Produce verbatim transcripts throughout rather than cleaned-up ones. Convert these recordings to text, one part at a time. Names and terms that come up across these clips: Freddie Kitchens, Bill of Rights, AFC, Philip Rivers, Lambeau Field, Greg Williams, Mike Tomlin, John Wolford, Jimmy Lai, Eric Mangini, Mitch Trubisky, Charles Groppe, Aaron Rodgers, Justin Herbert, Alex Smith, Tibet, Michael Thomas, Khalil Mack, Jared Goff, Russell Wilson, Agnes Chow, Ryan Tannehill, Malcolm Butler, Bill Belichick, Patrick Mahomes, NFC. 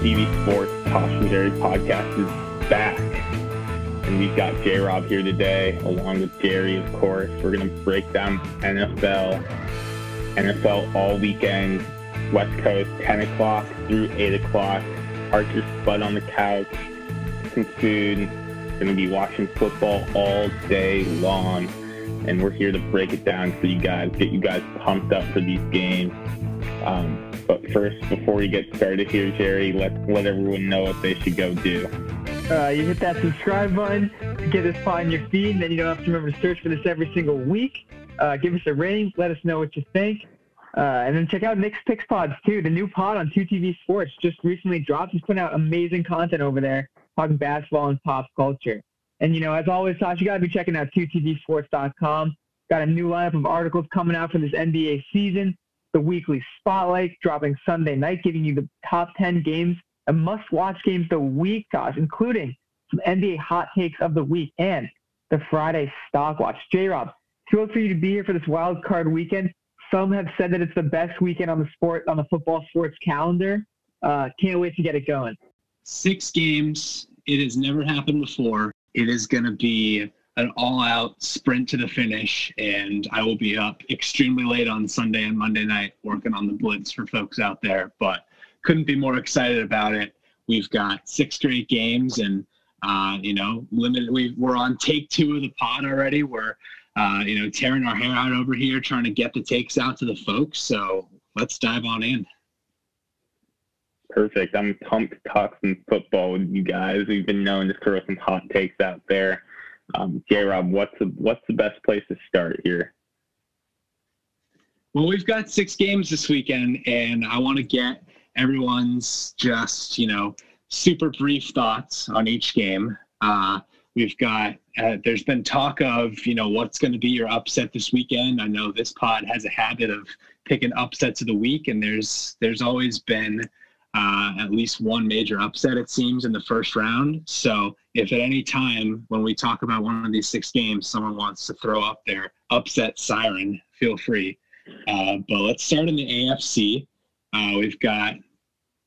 M T V Sports Top Missouri Podcast is back. And we've got J-Rob here today, along with Jerry, of course. We're going to break down N F L, N F L all weekend, West Coast, ten o'clock through eight o'clock. Park your spud on the couch, some food. Going to be watching football all day long. And we're here to break it down for you guys, get you guys pumped up for these games. Um, But first, before we get started here, Jerry, let let everyone know what they should go do. Uh, you hit that subscribe button to get us on your feed, and then you don't have to remember to search for this every single week. Uh, give us a rating. Let us know what you think. Uh, and then check out Nick's Picks Pods, too, the new pod on two T V Sports. Just recently dropped. He's putting out amazing content over there, talking basketball and pop culture. And, you know, as always, Tosh, you got to be checking out two T V sports dot com. Got a new lineup of articles coming out for this N B A season. The weekly spotlight dropping Sunday night, giving you the top ten games and must-watch games the week, Tosh, including some N B A hot takes of the week and the Friday stock watch. J-Rob, thrilled for you to be here for this wild card weekend. Some have said that it's the best weekend on the sport on the football sports calendar. Uh, can't wait to get it going. Six games. It has never happened before. It is going to be an all-out sprint to the finish, and I will be up extremely late on Sunday and Monday night working on the blitz for folks out there, but couldn't be more excited about it. We've got six straight games, and uh, you know, limited. We, we're on take two of the pod already. We're uh, you know, tearing our hair out over here, trying to get the takes out to the folks. So let's dive on in. Perfect. I'm pumped to talk some football with you guys. We've been known to throw some hot takes out there. Um, J-Rob, what's the, what's the best place to start here? Well, we've got six games this weekend, and I want to get everyone's just, you know, super brief thoughts on each game. Uh, we've got, uh, there's been talk of, you know, what's going to be your upset this weekend. I know this pod has a habit of picking upsets of the week, and there's, there's always been Uh, at least one major upset, it seems, in the first round. So if at any time when we talk about one of these six games, someone wants to throw up their upset siren, feel free. Uh, but let's start in the A F C. Uh, we've got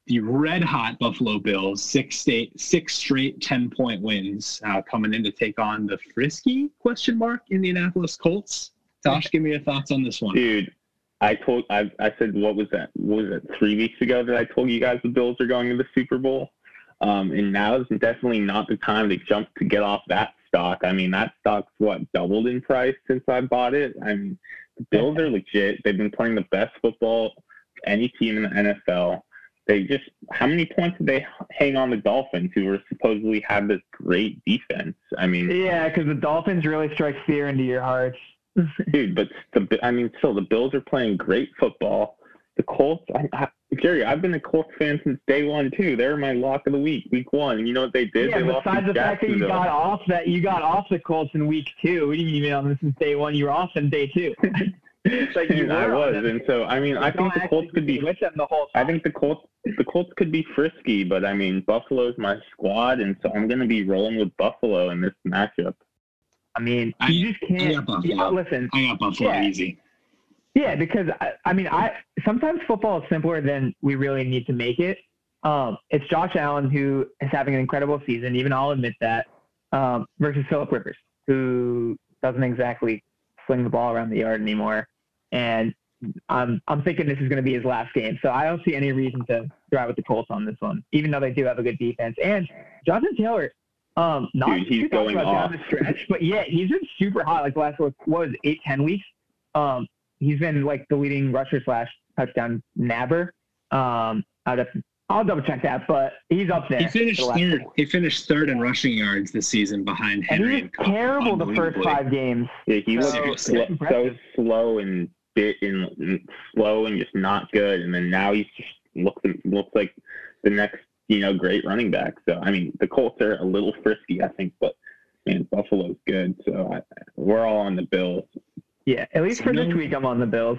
the red-hot Buffalo Bills, six, state, six straight ten-point wins uh, coming in to take on the frisky, question mark, Indianapolis Colts. Tosh, give me your thoughts on this one. Dude. I told I, I said what was that? What was it three weeks ago that I told you guys the Bills are going to the Super Bowl, um, and now is definitely not the time to jump to get off that stock. I mean, that stock's what doubled in price since I bought it. I mean, the Bills are legit. They've been playing the best football of any team in the N F L. They just how many points did they hang on the Dolphins, who were supposedly had this great defense? I mean, yeah, because the Dolphins really strike fear into your hearts. Dude, but the, I mean, still, the Bills are playing great football. The Colts, I, I, Jerry, I've been a Colts fan since day one, too. They were my lock of the week, week one. And you know what they did? Yeah, they besides lost the fact that you got off that you got off the Colts in week two. We didn't even on this since day one. You were off in day two. It's like you were I was, and so, I mean, I think the Colts could be with them the whole time. I think the Colts, the Colts could be frisky, but, I mean, Buffalo's my squad, and so I'm going to be rolling with Buffalo in this matchup. I mean, I, you just can't. I got Buffalo. Yeah, listen, I got Buffalo yeah. easy. Yeah, because I, I mean, I sometimes football is simpler than we really need to make it. Um, it's Josh Allen who is having an incredible season, even I'll admit that, um, versus Philip Rivers, who doesn't exactly sling the ball around the yard anymore. And I'm I'm thinking this is going to be his last game, so I don't see any reason to drive with the Colts on this one, even though they do have a good defense. And Jonathan Taylor. Um, not Dude, he's going off. Down the stretch, but yeah, he's been super hot. Like the last what was it, eight, ten weeks. Um, he's been like the leading rusher slash touchdown nabber. Um, I'll, def- I'll double check that, but he's up there. He finished the third. Week. He finished third in rushing yards this season behind Henry. And he was and terrible the first five games. Yeah, he so, was so, so slow and bit and, and slow and just not good. And then now he's just looks looks like the next. You know, great running back. So, I mean, the Colts are a little frisky, I think, but, man, Buffalo's good. So, I, we're all on the Bills. Yeah, at least so for no, this week, I'm on the Bills.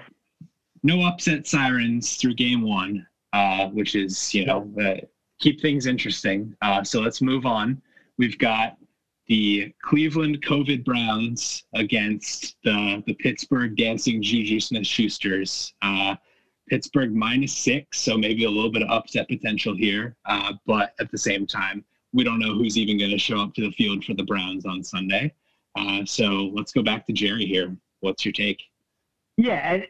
No upset sirens through game one, uh, which is, you know, uh, keep things interesting. Uh, so, let's move on. We've got the Cleveland COVID Browns against the, the Pittsburgh Dancing Juju Smith-Schusters. Uh, Pittsburgh minus six, so maybe a little bit of upset potential here. Uh, but at the same time, we don't know who's even going to show up to the field for the Browns on Sunday. Uh, so let's go back to Jerry here. What's your take? Yeah, and,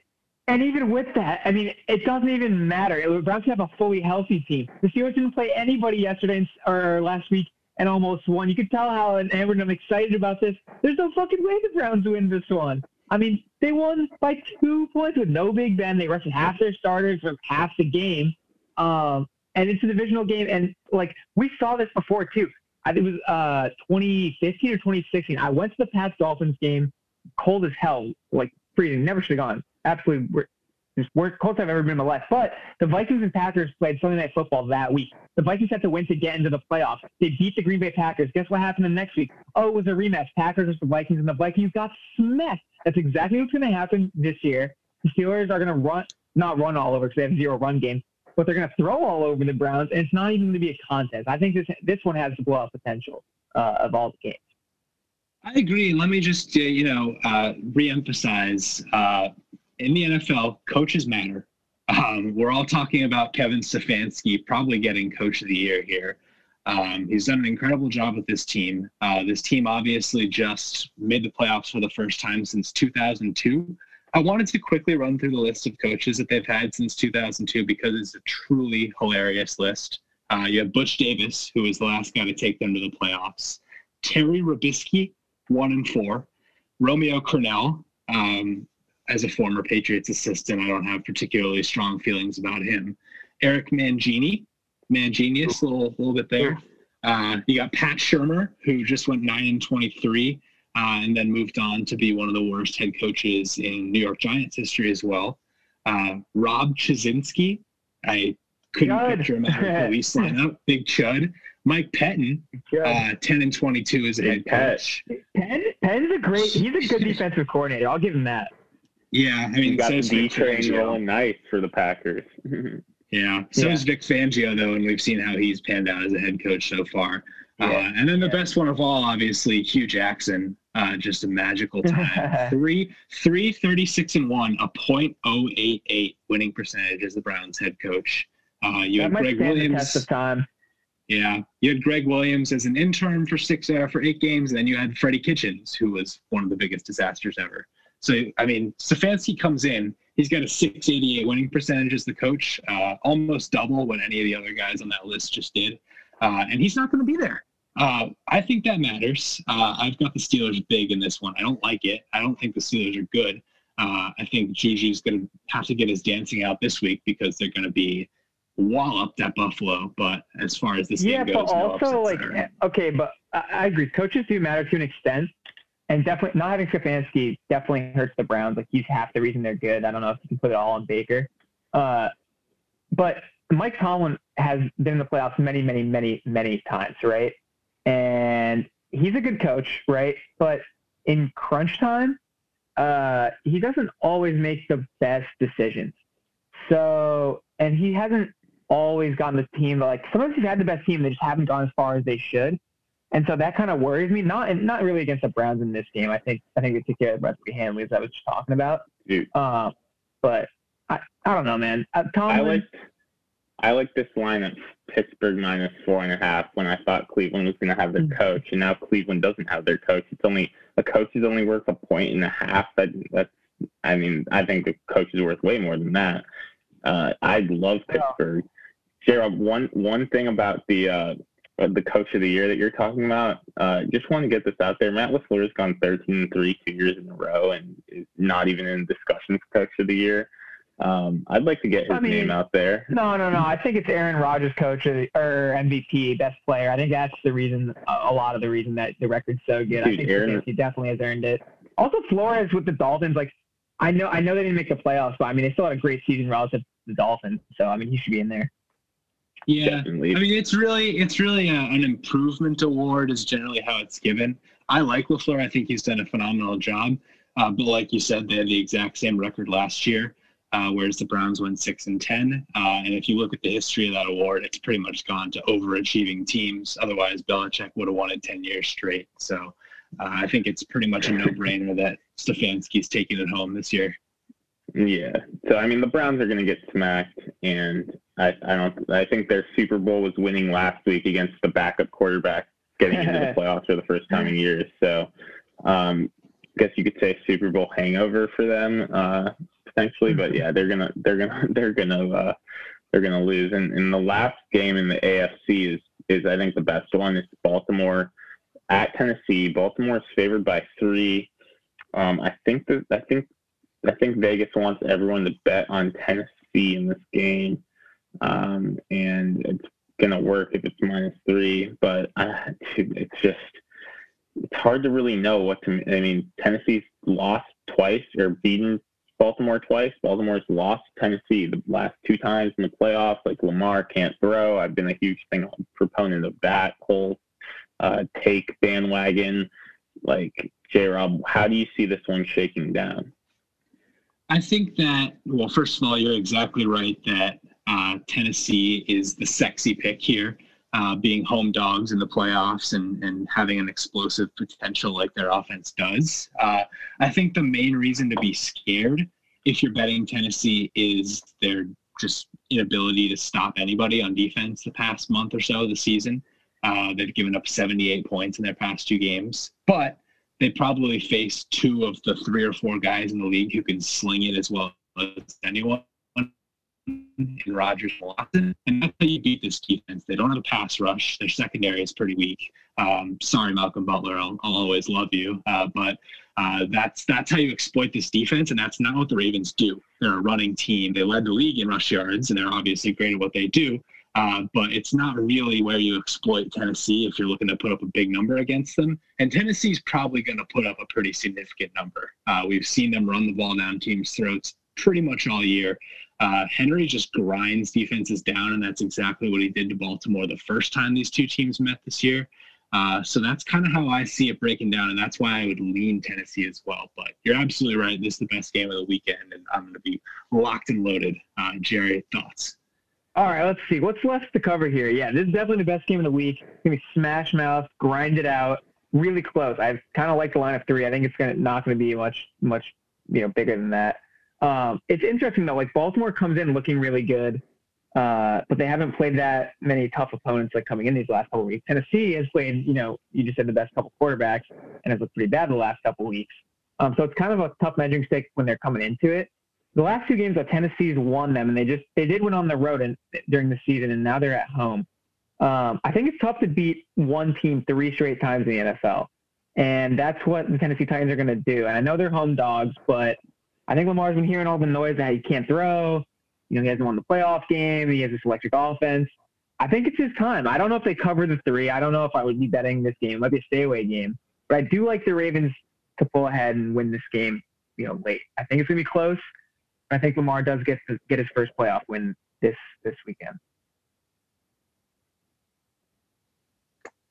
and even with that, I mean, it doesn't even matter. The Browns have a fully healthy team. The Steelers didn't play anybody yesterday or last week and almost won. You could tell how, and I'm excited about this. There's no fucking way the Browns win this one. I mean, they won by two points with no Big Ben. They rested half their starters for half the game. Um, and it's a divisional game. And, like, we saw this before, too. I think it was uh, twenty fifteen or twenty sixteen. I went to the Pats-Dolphins game, cold as hell, like freezing. Never should have gone. Absolutely we're, just worst cold I've ever been in my life. But the Vikings and Packers played Sunday Night Football that week. The Vikings had to win to get into the playoffs. They beat the Green Bay Packers. Guess what happened the next week? Oh, it was a rematch. Packers versus the Vikings, and the Vikings got smacked. That's exactly what's going to happen this year. The Steelers are going to run, not run all over because they have zero run game, but they're going to throw all over the Browns, and it's not even going to be a contest. I think this this one has the blowout potential uh, of all the games. I agree. Let me just, uh, you know, uh, reemphasize uh, in the N F L, coaches matter. Um, we're all talking about Kevin Stefanski probably getting coach of the year here. Um, he's done an incredible job with this team. Uh, this team obviously just made the playoffs for the first time since two thousand two. I wanted to quickly run through the list of coaches that they've had since two thousand two because it's a truly hilarious list. Uh, you have Butch Davis, who was the last guy to take them to the playoffs. Terry Robiskie, one and four. Romeo Cornell, um, as a former Patriots assistant, I don't have particularly strong feelings about him. Eric Mangini. Man genius, a little, little bit there. Uh, you got Pat Shermer, who just went nine and twenty-three uh, and then moved on to be one of the worst head coaches in New York Giants history as well. Uh, Rob Chazinski, I couldn't Chud. picture him out of the police lineup. Big Chud. Mike Pettin, uh, ten and twenty-two as a head coach. Penn, Penn's a great, he's a good defensive coordinator. I'll give him that. Yeah, I mean, you got so the D train going nice for the Packers. Yeah, so yeah. is Vic Fangio, though, and we've seen how he's panned out as a head coach so far. Yeah. Uh, and then the yeah. best one of all, obviously, Hugh Jackson, uh, just a magical time. three, three, thirty-six and one, a point oh eight eight winning percentage as the Browns head coach. Uh, you that had Greg Williams. Test of time. Yeah, you had Greg Williams as an intern for six uh, for eight games, and then you had Freddie Kitchens, who was one of the biggest disasters ever. So, I mean, Stefanski comes in. He's got a six eighty-eight winning percentage as the coach, uh, almost double what any of the other guys on that list just did. Uh, and he's not going to be there. Uh, I think that matters. Uh, I've got the Steelers big in this one. I don't like it. I don't think the Steelers are good. Uh, I think Juju's going to have to get his dancing out this week because they're going to be walloped at Buffalo. But as far as this yeah, game goes, but also no like there. Okay, but I agree. Coaches do matter to an extent. And definitely not having Stefanski definitely hurts the Browns. Like he's half the reason they're good. I don't know if you can put it all on Baker. Uh, but Mike Tomlin has been in the playoffs many, many, many, many times, right? And he's a good coach, right? But in crunch time, uh, he doesn't always make the best decisions. So, and he hasn't always gotten the team, but like sometimes he's had the best team, they just haven't gone as far as they should. And so that kind of worries me. Not and not really against the Browns in this game. I think I think they took care of the Browns pretty handily, as I was just talking about. Um, but I, I don't know, man. Uh, Tomlin, I like I like this line of Pittsburgh minus four and a half when I thought Cleveland was going to have their mm-hmm. coach, and now Cleveland doesn't have their coach. It's only a coach is only worth a point and a half. That that's I mean I think the coach is worth way more than that. Uh, I love Pittsburgh. Gerald, one one thing about the. Uh, the coach of the year that you're talking about, uh, just want to get this out there. Matt LaFleur has gone thirteen and three two years in a row and is not even in discussion for coach of the year. Um, I'd like to get his I mean, name out there. No, no, no. I think it's Aaron Rodgers coach of the, or M V P, best player. I think that's the reason, a lot of the reason that the record's so good. Dude, I think Aaron, he definitely has earned it. Also Flores with the Dolphins, like I know, I know they didn't make the playoffs, but I mean, they still had a great season relative to the Dolphins. So, I mean, he should be in there. Yeah, definitely. I mean, it's really it's really a, an improvement award is generally how it's given. I like LaFleur. I think he's done a phenomenal job. Uh, but like you said, they had the exact same record last year, uh, whereas the Browns went six and ten. Uh, and if you look at the history of that award, it's pretty much gone to overachieving teams. Otherwise, Belichick would have won it ten years straight. So uh, I think it's pretty much a no-brainer that Stefanski's taking it home this year. Yeah. So, I mean, the Browns are going to get smacked, and I, I don't. I think their Super Bowl was winning last week against the backup quarterback getting into the playoffs for the first time in years. So, um, I guess you could say Super Bowl hangover for them, uh, potentially. But yeah, they're gonna, they're gonna, they're gonna, uh, they're gonna lose. And, and the last game in the A F C is, is I think the best one. It's Baltimore at Tennessee. Baltimore is favored by three. Um, I think that I think I think Vegas wants everyone to bet on Tennessee in this game, um, and it's gonna work if it's minus three. But uh, dude, it's just it's hard to really know what to. I mean, Tennessee's lost twice or beaten Baltimore twice. Baltimore's lost Tennessee the last two times in the playoffs. Like, Lamar can't throw. I've been a huge thing proponent of that whole uh, take bandwagon. Like, J. Rob, how do you see this one shaking down? I think that, well, first of all, you're exactly right that uh, Tennessee is the sexy pick here, uh, being home dogs in the playoffs and, and having an explosive potential like their offense does. Uh, I think the main reason to be scared if you're betting Tennessee is their just inability to stop anybody on defense the past month or so of the season. Uh, they've given up seventy-eight points in their past two games, but they probably face two of the three or four guys in the league who can sling it as well as anyone, in Rodgers and Watson, and that's how you beat this defense. They don't have a pass rush. Their secondary is pretty weak. Um, sorry, Malcolm Butler, I'll, I'll always love you, uh, but uh, that's that's how you exploit this defense, and that's not what the Ravens do. They're a running team. They led the league in rush yards, and they're obviously great at what they do. Uh, but it's not really where you exploit Tennessee if you're looking to put up a big number against them. And Tennessee's probably going to put up a pretty significant number. Uh, we've seen them run the ball down teams' throats pretty much all year. Uh, Henry just grinds defenses down, and that's exactly what he did to Baltimore the first time these two teams met this year. Uh, so that's kind of how I see it breaking down, and that's why I would lean Tennessee as well. But you're absolutely right. This is the best game of the weekend, and I'm going to be locked and loaded. Uh, Jerry, thoughts? All right, let's see. What's left to cover here? Yeah, this is definitely the best game of the week. It's going to be smash mouth, grind it out, really close. I kind of like the line of three. I think it's gonna, not going to be much, much you know, bigger than that. Um, it's interesting, though. Like, Baltimore comes in looking really good, uh, but they haven't played that many tough opponents like coming in these last couple of weeks. Tennessee has played, you know, you just said the best couple quarterbacks, and has looked pretty bad the last couple of weeks. Um, so it's kind of a tough measuring stick when they're coming into it. The last two games that Tennessee's won them, and they just they did win on the road and during the season, and now they're at home. Um, I think it's tough to beat one team three straight times in the N F L, and that's what the Tennessee Titans are going to do. And I know they're home dogs, but I think Lamar's been hearing all the noise that he can't throw. You know, he hasn't won the playoff game. He has this electric offense. I think it's his time. I don't know if they cover the three. I don't know if I would be betting this game. It might be a stay-away game. But I do like the Ravens to pull ahead and win this game, you know, late. I think it's going to be close. I think Lamar does get get his first playoff win this this weekend.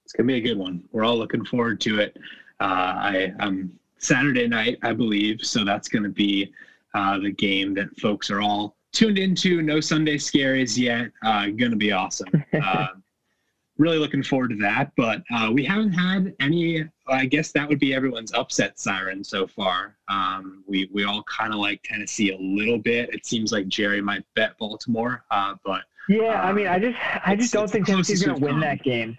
It's gonna be a good one. We're all looking forward to it. Uh, I um, Saturday night, I believe, so that's gonna be uh, the game that folks are all tuned into. No Sunday scaries yet. Uh, gonna be awesome. Uh, really looking forward to that. But uh, we haven't had any. I guess that would be everyone's upset siren so far. Um, we we all kind of like Tennessee a little bit. It seems like Jerry might bet Baltimore, uh, but yeah, uh, I mean, I just I just don't think Tennessee's going to win that game.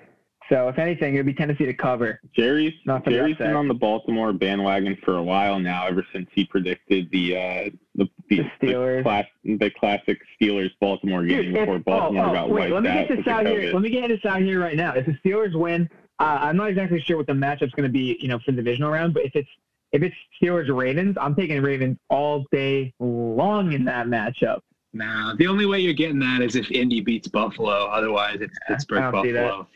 So if anything, it'll be Tennessee to cover. Jerry's Jerry's been on the Baltimore bandwagon for a while now, ever since he predicted the uh, the, the, the Steelers, the, class, the classic Steelers Baltimore game Dude, before if, Baltimore oh, oh, got wait, wiped out. Let me get this out here. Let me get this out here right now. If the Steelers win. Uh, I'm not exactly sure what the matchup's going to be, you know, for the divisional round. But if it's if it's Steelers Ravens, I'm taking Ravens all day long in that matchup. Nah, the only way you're getting that is if Indy beats Buffalo. Otherwise, it's Pittsburgh Buffalo.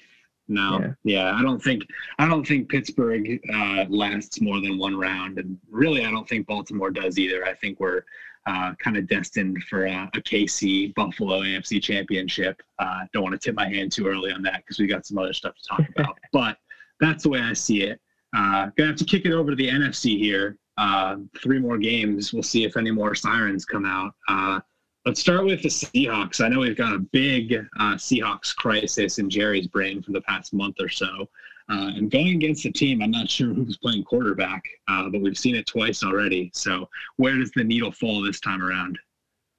No, yeah. yeah, I don't think I don't think Pittsburgh uh, lasts more than one round, and really, I don't think Baltimore does either. I think we're uh, kind of destined for uh, a K C Buffalo A F C championship. Uh, don't want to tip my hand too early on that because we got some other stuff to talk about. But that's the way I see it. Uh, gonna have to kick it over to the N F C here. Uh, three more games. We'll see if any more sirens come out. Uh, Let's start with the Seahawks. I know we've got a big uh, Seahawks crisis in Jerry's brain for the past month or so. Uh, and going against the team, I'm not sure who's playing quarterback, uh, but we've seen it twice already. So where does the needle fall this time around?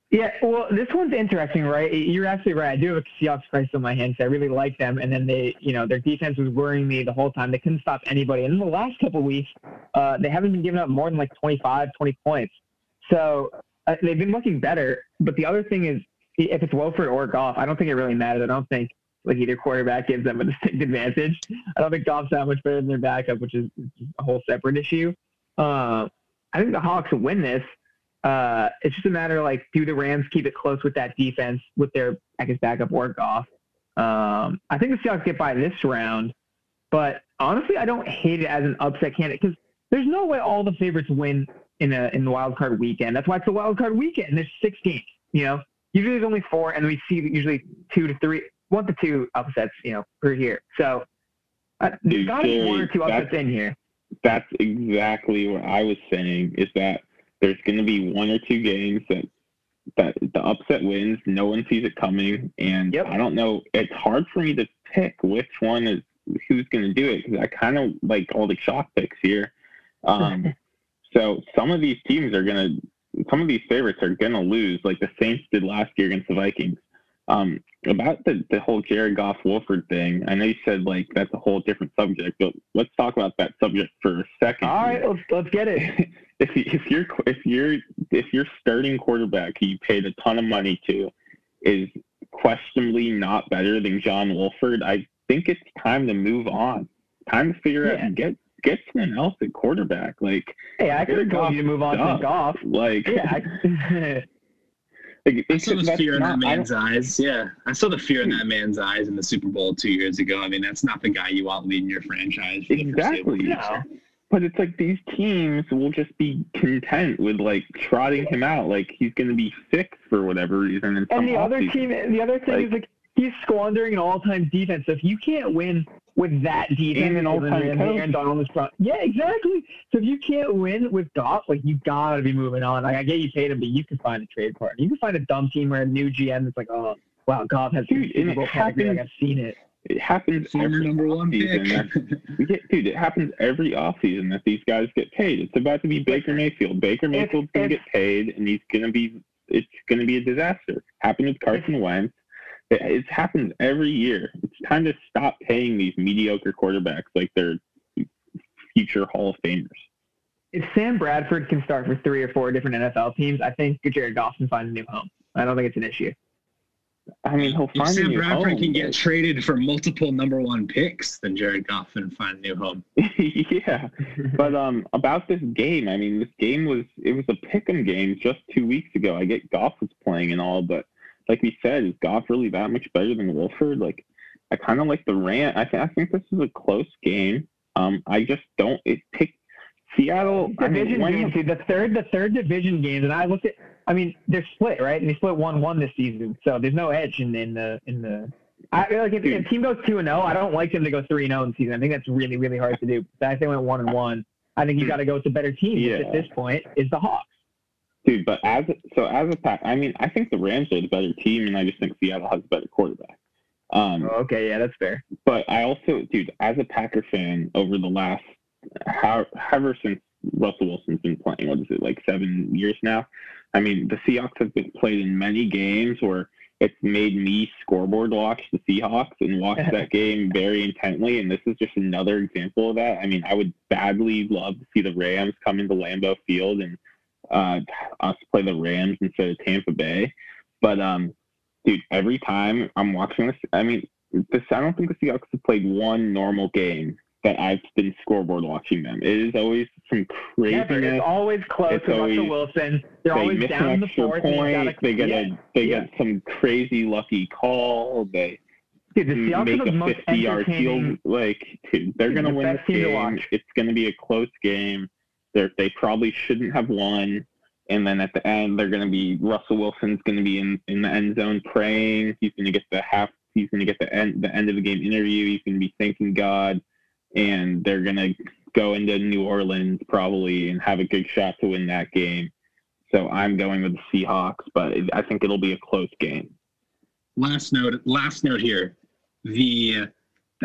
Yeah, well, this one's interesting, right? You're absolutely right. I do have a Seahawks crisis on my hands. I really like them. And then they, you know, their defense was worrying me the whole time. They couldn't stop anybody. And in the last couple of weeks, uh, they haven't been giving up more than like twenty-five, twenty points. So uh, they've been looking better. But the other thing is, if it's Wolford or Goff, I don't think it really matters. I don't think like either quarterback gives them a distinct advantage. I don't think Goff's that much better than their backup, which is a whole separate issue. Uh, I think the Hawks will win this. Uh, it's just a matter of, like, do the Rams keep it close with that defense with their, I guess, backup or Goff? Um, I think the Seahawks get by this round, but honestly, I don't hate it as an upset candidate because there's no way all the favorites win in a in the wild card weekend. That's why it's the wild card weekend. There's six games, you know. Usually there's only four, and we see usually two to three, one to two upsets, you know, per year. So uh, there's got to be one or two upsets in here. That's exactly what I was saying, is that there's going to be one or two games that that the upset wins. No one sees it coming, and yep. I don't know. It's hard for me to pick which one is who's going to do it because I kind of like all the shock picks here. Um, so some of these teams are going to, some of these favorites are going to lose, like the Saints did last year against the Vikings. Um, about the, the whole Jared Goff Wolford thing, I know you said like that's a whole different subject, but let's talk about that subject for a second. All right, let's let's get it. If you, if you're if you're if your starting quarterback who you paid a ton of money to is questionably not better than John Wolford, I think it's time to move on. Time to figure yeah. out and get get someone else at quarterback. Like, hey, I could have told you to move on to Goff. Like, yeah, I, like, I saw the fear not, in that man's eyes. Yeah, I saw the fear in that man's eyes in the Super Bowl two years ago. I mean, that's not the guy you want leading your franchise. For exactly. The yeah. But it's like these teams will just be content with like trotting him out, like he's going to be fixed for whatever reason. And the other team, the other thing like, is like he's squandering an all-time defense. So if you can't win with that defense, and an all-time Aaron Donald is front. Yeah, exactly. So if you can't win with Goff, like you gotta be moving on. Like I get you paid him, but you can find a trade partner. You can find a dumb team or a new G M that's like, oh wow, Goff has Dude, Super Bowl pedigree. Like I've seen it. It happens every number one season. Dude, it happens every offseason that these guys get paid. It's about to be Baker Mayfield. Baker Mayfield's going to get paid, and he's going to be – it's going to be a disaster. Happened with Carson Wentz. It, it happens every year. It's time to stop paying these mediocre quarterbacks like they're future Hall of Famers. If Sam Bradford can start for three or four different N F L teams, I think Jared Goff can find a new home. I don't think it's an issue. I mean, he'll find if Sam a new Bradford home, can get traded for multiple number one picks, then Jared Goff can find a new home. yeah, but um, about this game, I mean, this game was it was a pick'em game just two weeks ago. I get Goff was playing and all, but like we said, is Goff really that much better than Wolford? Like, I kind of like the rant. I th- I think this is a close game. Um, I just don't. It picked Seattle division I mean, games, dude. The third, the third division games, and I looked at. I mean, they're split, right? And they split one one this season, so there's no edge in, in the in the. I feel like if a team goes two and zero, I don't like them to go three and zero in the season. I think that's really really hard to do. But if they went one and one, I think you got to go with the better team. Yeah. Which at this point is the Hawks. Dude, but as so as a pack, I mean, I think the Rams are the better team, and I just think Seattle has a better quarterback. Um, oh, okay, yeah, that's fair. But I also, dude, as a Packer fan, over the last how, however since Russell Wilson's been playing, what is it, like seven years now? I mean, the Seahawks have been played in many games where it's made me scoreboard watch the Seahawks and watch that game very intently, and this is just another example of that. I mean, I would badly love to see the Rams come into Lambeau Field and uh, us play the Rams instead of Tampa Bay. But, um, dude, every time I'm watching this, I mean, this, I don't think the Seahawks have played one normal game that I've been scoreboard watching them. It is always some craziness. Yeah, it's always close to Russell Wilson. They're they always down the fourth. Gotta, they get yeah, a, they yeah. get some crazy lucky call. They dude, the make a fifty-yard field. Like, dude, they're gonna the win this game. It's gonna be a close game. They they probably shouldn't have won. And then at the end, they're gonna be Russell Wilson's gonna be in, in the end zone praying. He's gonna get the half. He's gonna get the end the end of the game interview. He's gonna be thanking God. And they're going to go into New Orleans probably and have a good shot to win that game. So I'm going with the Seahawks, but I think it'll be a close game. Last note, last note here. The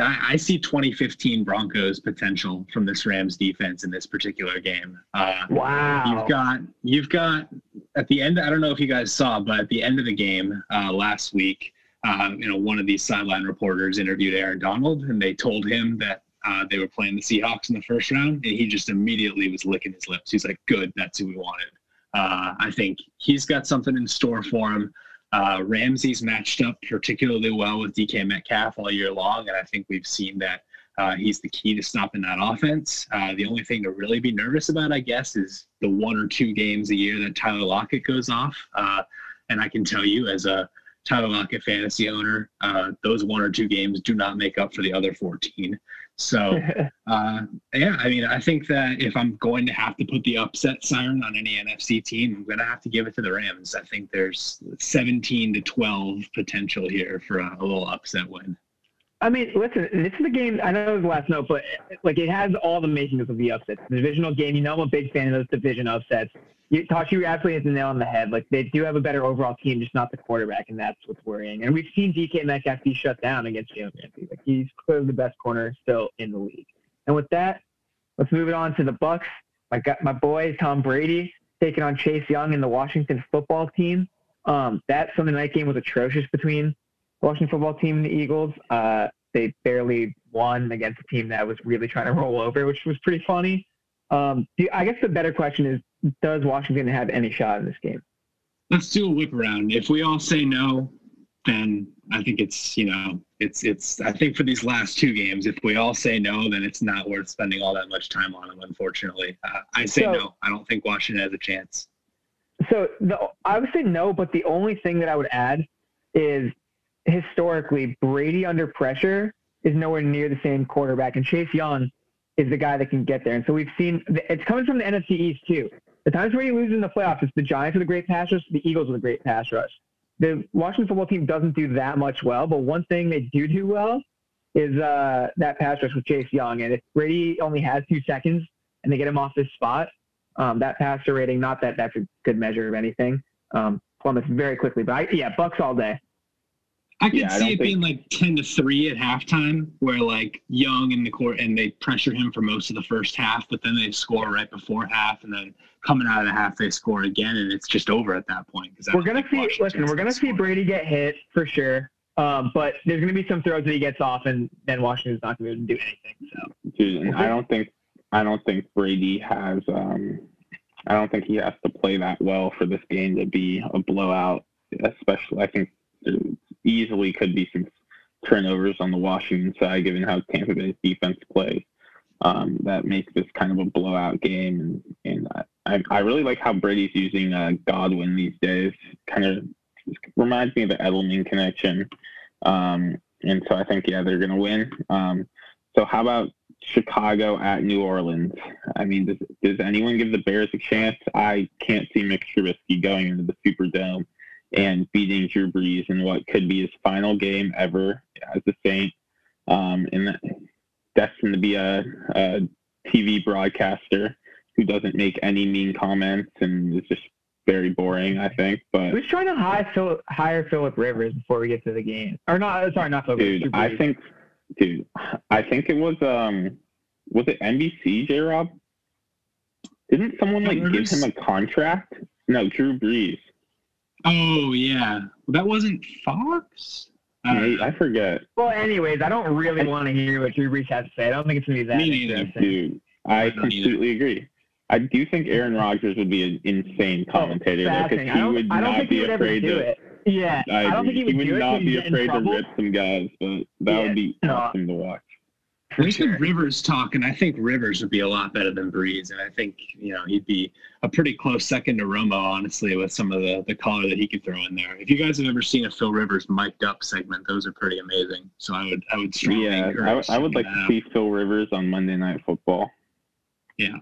I see twenty fifteen Broncos potential from this Rams defense in this particular game. Uh, wow. You've got, you've got at the end, I don't know if you guys saw, but at the end of the game uh, last week, um, you know, one of these sideline reporters interviewed Aaron Donald, and they told him that uh, they were playing the Seahawks in the first round, and he just immediately was licking his lips. He's like, good, that's who we wanted. Uh, I think he's got something in store for him. Uh, Ramsey's matched up particularly well with D K Metcalf all year long, and I think we've seen that uh, he's the key to stopping that offense. Uh, the only thing to really be nervous about, I guess, is the one or two games a year that Tyler Lockett goes off. Uh, and I can tell you, as a Tyler Lockett fantasy owner, uh, those one or two games do not make up for the other fourteen. So, uh, yeah, I mean, I think that if I'm going to have to put the upset siren on any N F C team, I'm going to have to give it to the Rams. I think there's seventeen to twelve potential here for a, a little upset win. I mean, listen, this is a game, I know it was the last note, but like it has all the makings of the upset. The divisional game, you know, I'm a big fan of those division upsets. You, Tosh, you absolutely hit the nail on the head. Like they do have a better overall team, just not the quarterback, and that's what's worrying. And we've seen D K Metcalf be shut down against Jalen Ramsey. Like he's clearly the best corner still in the league. And with that, let's move it on to the Bucks. My my boy Tom Brady taking on Chase Young in the Washington football team. Um, that Sunday night game was atrocious between Washington football team and the Eagles. Uh, they barely won against a team that was really trying to roll over, which was pretty funny. Um, do, I guess the better question is, does Washington have any shot in this game? Let's do a whip around. If we all say no, then I think it's, you know, it's, it's, I think for these last two games, if we all say no, then it's not worth spending all that much time on them, unfortunately. Uh, I say so, no. I don't think Washington has a chance. So the, I would say no, but the only thing that I would add is, historically, Brady under pressure is nowhere near the same quarterback, and Chase Young is the guy that can get there. And so we've seen it's coming from the N F C East too. The times where you lose in the playoffs, it's the Giants with a great pass rush, the Eagles with a great pass rush. The Washington football team doesn't do that much well, but one thing they do do well is uh, that pass rush with Chase Young. And if Brady only has two seconds and they get him off this spot, um, that passer rating, not that that's a good measure of anything, um, plummets very quickly. But I, yeah, Bucks all day. I could yeah, see I it think... being like ten to three at halftime where like Young in the court and they pressure him for most of the first half, but then they score right before half. And then coming out of the half, they score again. And it's just over at that point. We're going to see, Washington listen, we're going to see Brady get hit for sure. Um, but there's going to be some throws that he gets off and then Washington's not going to be able to do anything. So Dude, I don't think, I don't think Brady has, um, I don't think he has to play that well for this game to be a blowout, especially I think, easily could be some turnovers on the Washington side, given how Tampa Bay's defense plays. Um, that makes this kind of a blowout game. And, and I, I really like how Brady's using uh, Godwin these days. Kind of reminds me of the Edelman connection. Um, and so I think, yeah, they're going to win. Um, so how about Chicago at New Orleans? I mean, does, does anyone give the Bears a chance? I can't see Mitch Trubisky going into the Superdome and beating Drew Brees in what could be his final game ever as a Saint. Um, and destined to be a, a T V broadcaster who doesn't make any mean comments and is just very boring, I think. But who's trying to hire, Phil, hire Philip Rivers before we get to the game? Or not, sorry, not Philip Rivers. Dude, I think, dude, I think it was, um, was it N B C, J-Rob? Didn't someone, like, give him a contract? No, Drew Brees. Oh, yeah. That wasn't Fox? I, I forget. Well, anyways, I don't really want to hear what Drew Brees has to say. I don't think it's going to be that. Me neither, dude. I completely agree. I do think Aaron Rodgers would be an insane commentator oh, because he would not be afraid to. Yeah, I don't think he would do it. He would not be afraid to rip some guys, but that yeah, would be no. awesome to watch. There's sure. been Rivers talk, and I think Rivers would be a lot better than Brees, and I think, you know, he'd be a pretty close second to Romo, honestly, with some of the, the color that he could throw in there. If you guys have ever seen a Phil Rivers mic'd up segment, those are pretty amazing. So I would I would strongly yeah, encourage I, I would like to see Phil Rivers on Monday Night Football. Yeah.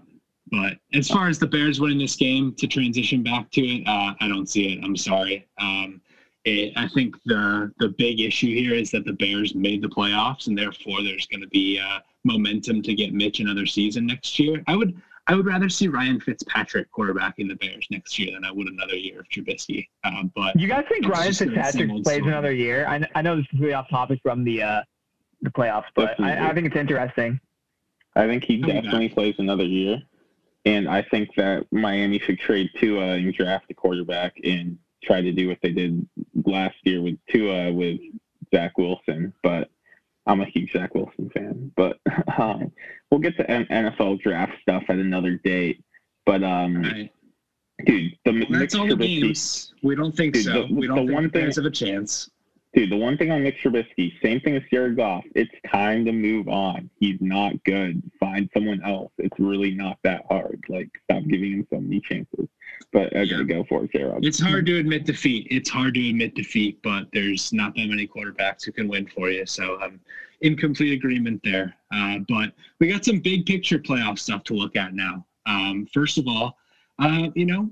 But as far as the Bears winning this game, to transition back to it, uh, I don't see it. I'm sorry. Um It, I think the the big issue here is that the Bears made the playoffs, and therefore there's going to be uh, momentum to get Mitch another season next year. I would I would rather see Ryan Fitzpatrick quarterbacking the Bears next year than I would another year of Trubisky. Uh, but you guys think Ryan Fitzpatrick plays story. another year? I, I know this is really off topic from the uh, the playoffs, but I, I think it's interesting. I think he definitely plays another year, and I think that Miami should trade Tua and draft a quarterback and try to do what they did last year with Tua with Zach Wilson. But I'm a huge Zach Wilson fan. But um, we'll get to N F L draft stuff at another date. But um, right. dude, the well, that's all the games. We don't think dude, so. The, we don't the think there's of a chance. Dude, the one thing on Mitch Trubisky, same thing with Jared Goff. It's time to move on. He's not good. Find someone else. It's really not that hard. Like, stop giving him so many chances. But I'm yeah. going to go for it, Jared. It's hard to admit defeat. It's hard to admit defeat, but there's not that many quarterbacks who can win for you. So I'm um, in complete agreement there. Uh, but we got some big picture playoff stuff to look at now. Um, first of all, uh, you know,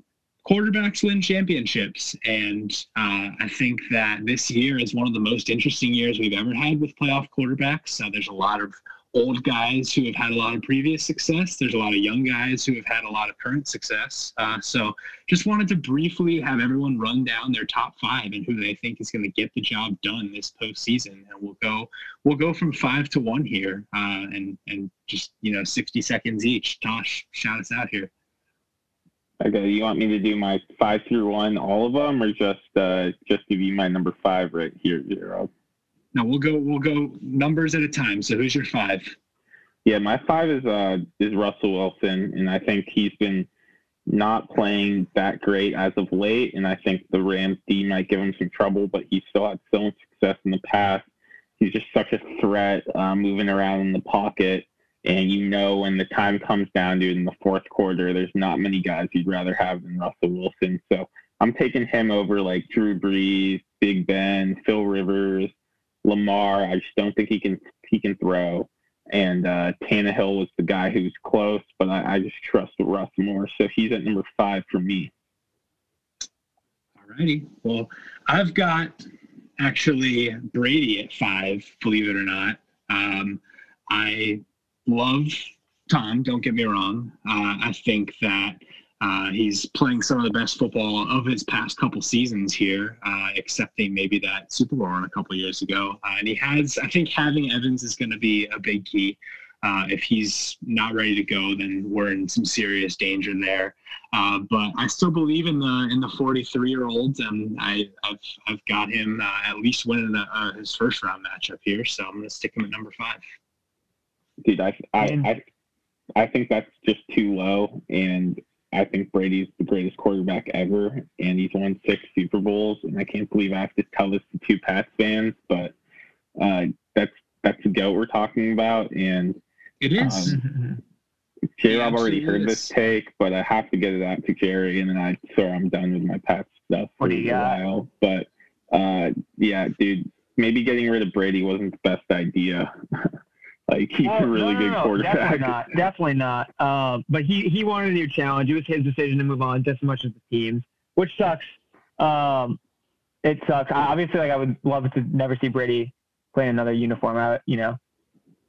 quarterbacks win championships, and uh, I think that this year is one of the most interesting years we've ever had with playoff quarterbacks. Uh, there's a lot of old guys who have had a lot of previous success. There's a lot of young guys who have had a lot of current success. Uh, so just wanted to briefly have everyone run down their top five and who they think is going to get the job done this postseason. And we'll go we'll go from five to one here, uh, and, and just, you know, sixty seconds each. Tosh, shout us out here. Okay, you want me to do my five through one, all of them, or just uh, just give you my number five right here, Zero? No, we'll go we'll go numbers at a time. So who's your five? Yeah, my five is uh is Russell Wilson, and I think he's been not playing that great as of late, and I think the Rams D might give him some trouble, but he's still had so much success in the past. He's just such a threat, uh, moving around in the pocket. And you know, when the time comes down, dude, in the fourth quarter, there's not many guys you'd rather have than Russell Wilson. So I'm taking him over like Drew Brees, Big Ben, Phil Rivers, Lamar. I just don't think he can he can throw. And uh, Tannehill was the guy who's close, but I, I just trust Russ more. So he's at number five for me. All righty. Well, I've got actually Brady at five, believe it or not. Um, I... Love Tom, don't get me wrong. Uh, I think that uh, he's playing some of the best football of his past couple seasons here, uh, excepting maybe that Super Bowl run a couple years ago. Uh, and he has, I think having Evans is going to be a big key. Uh, if he's not ready to go, then we're in some serious danger there. Uh, but I still believe in the in the forty-three-year-old, and I, I've I've got him uh, at least winning the, uh, his first round matchup here, so I'm going to stick him at number five. Dude, I, I, I, I think that's just too low, and I think Brady's the greatest quarterback ever, and he's won six Super Bowls, and I can't believe I have to tell this to two Pats fans, but uh, that's that's the goat we're talking about, and it is. Um, Jerry, I've already heard is. this take, but I have to get it out to Jerry, and then I swear I'm done with my Pats stuff for what a while. But uh, yeah, dude, maybe getting rid of Brady wasn't the best idea. Like, he's oh, a really no, good no, quarterback. Definitely not. Definitely not. Uh, but he, he wanted a new challenge. It was his decision to move on just as much as the team's, which sucks. Um, it sucks. I, obviously, like, I would love to never see Brady play in another uniform, I, you know.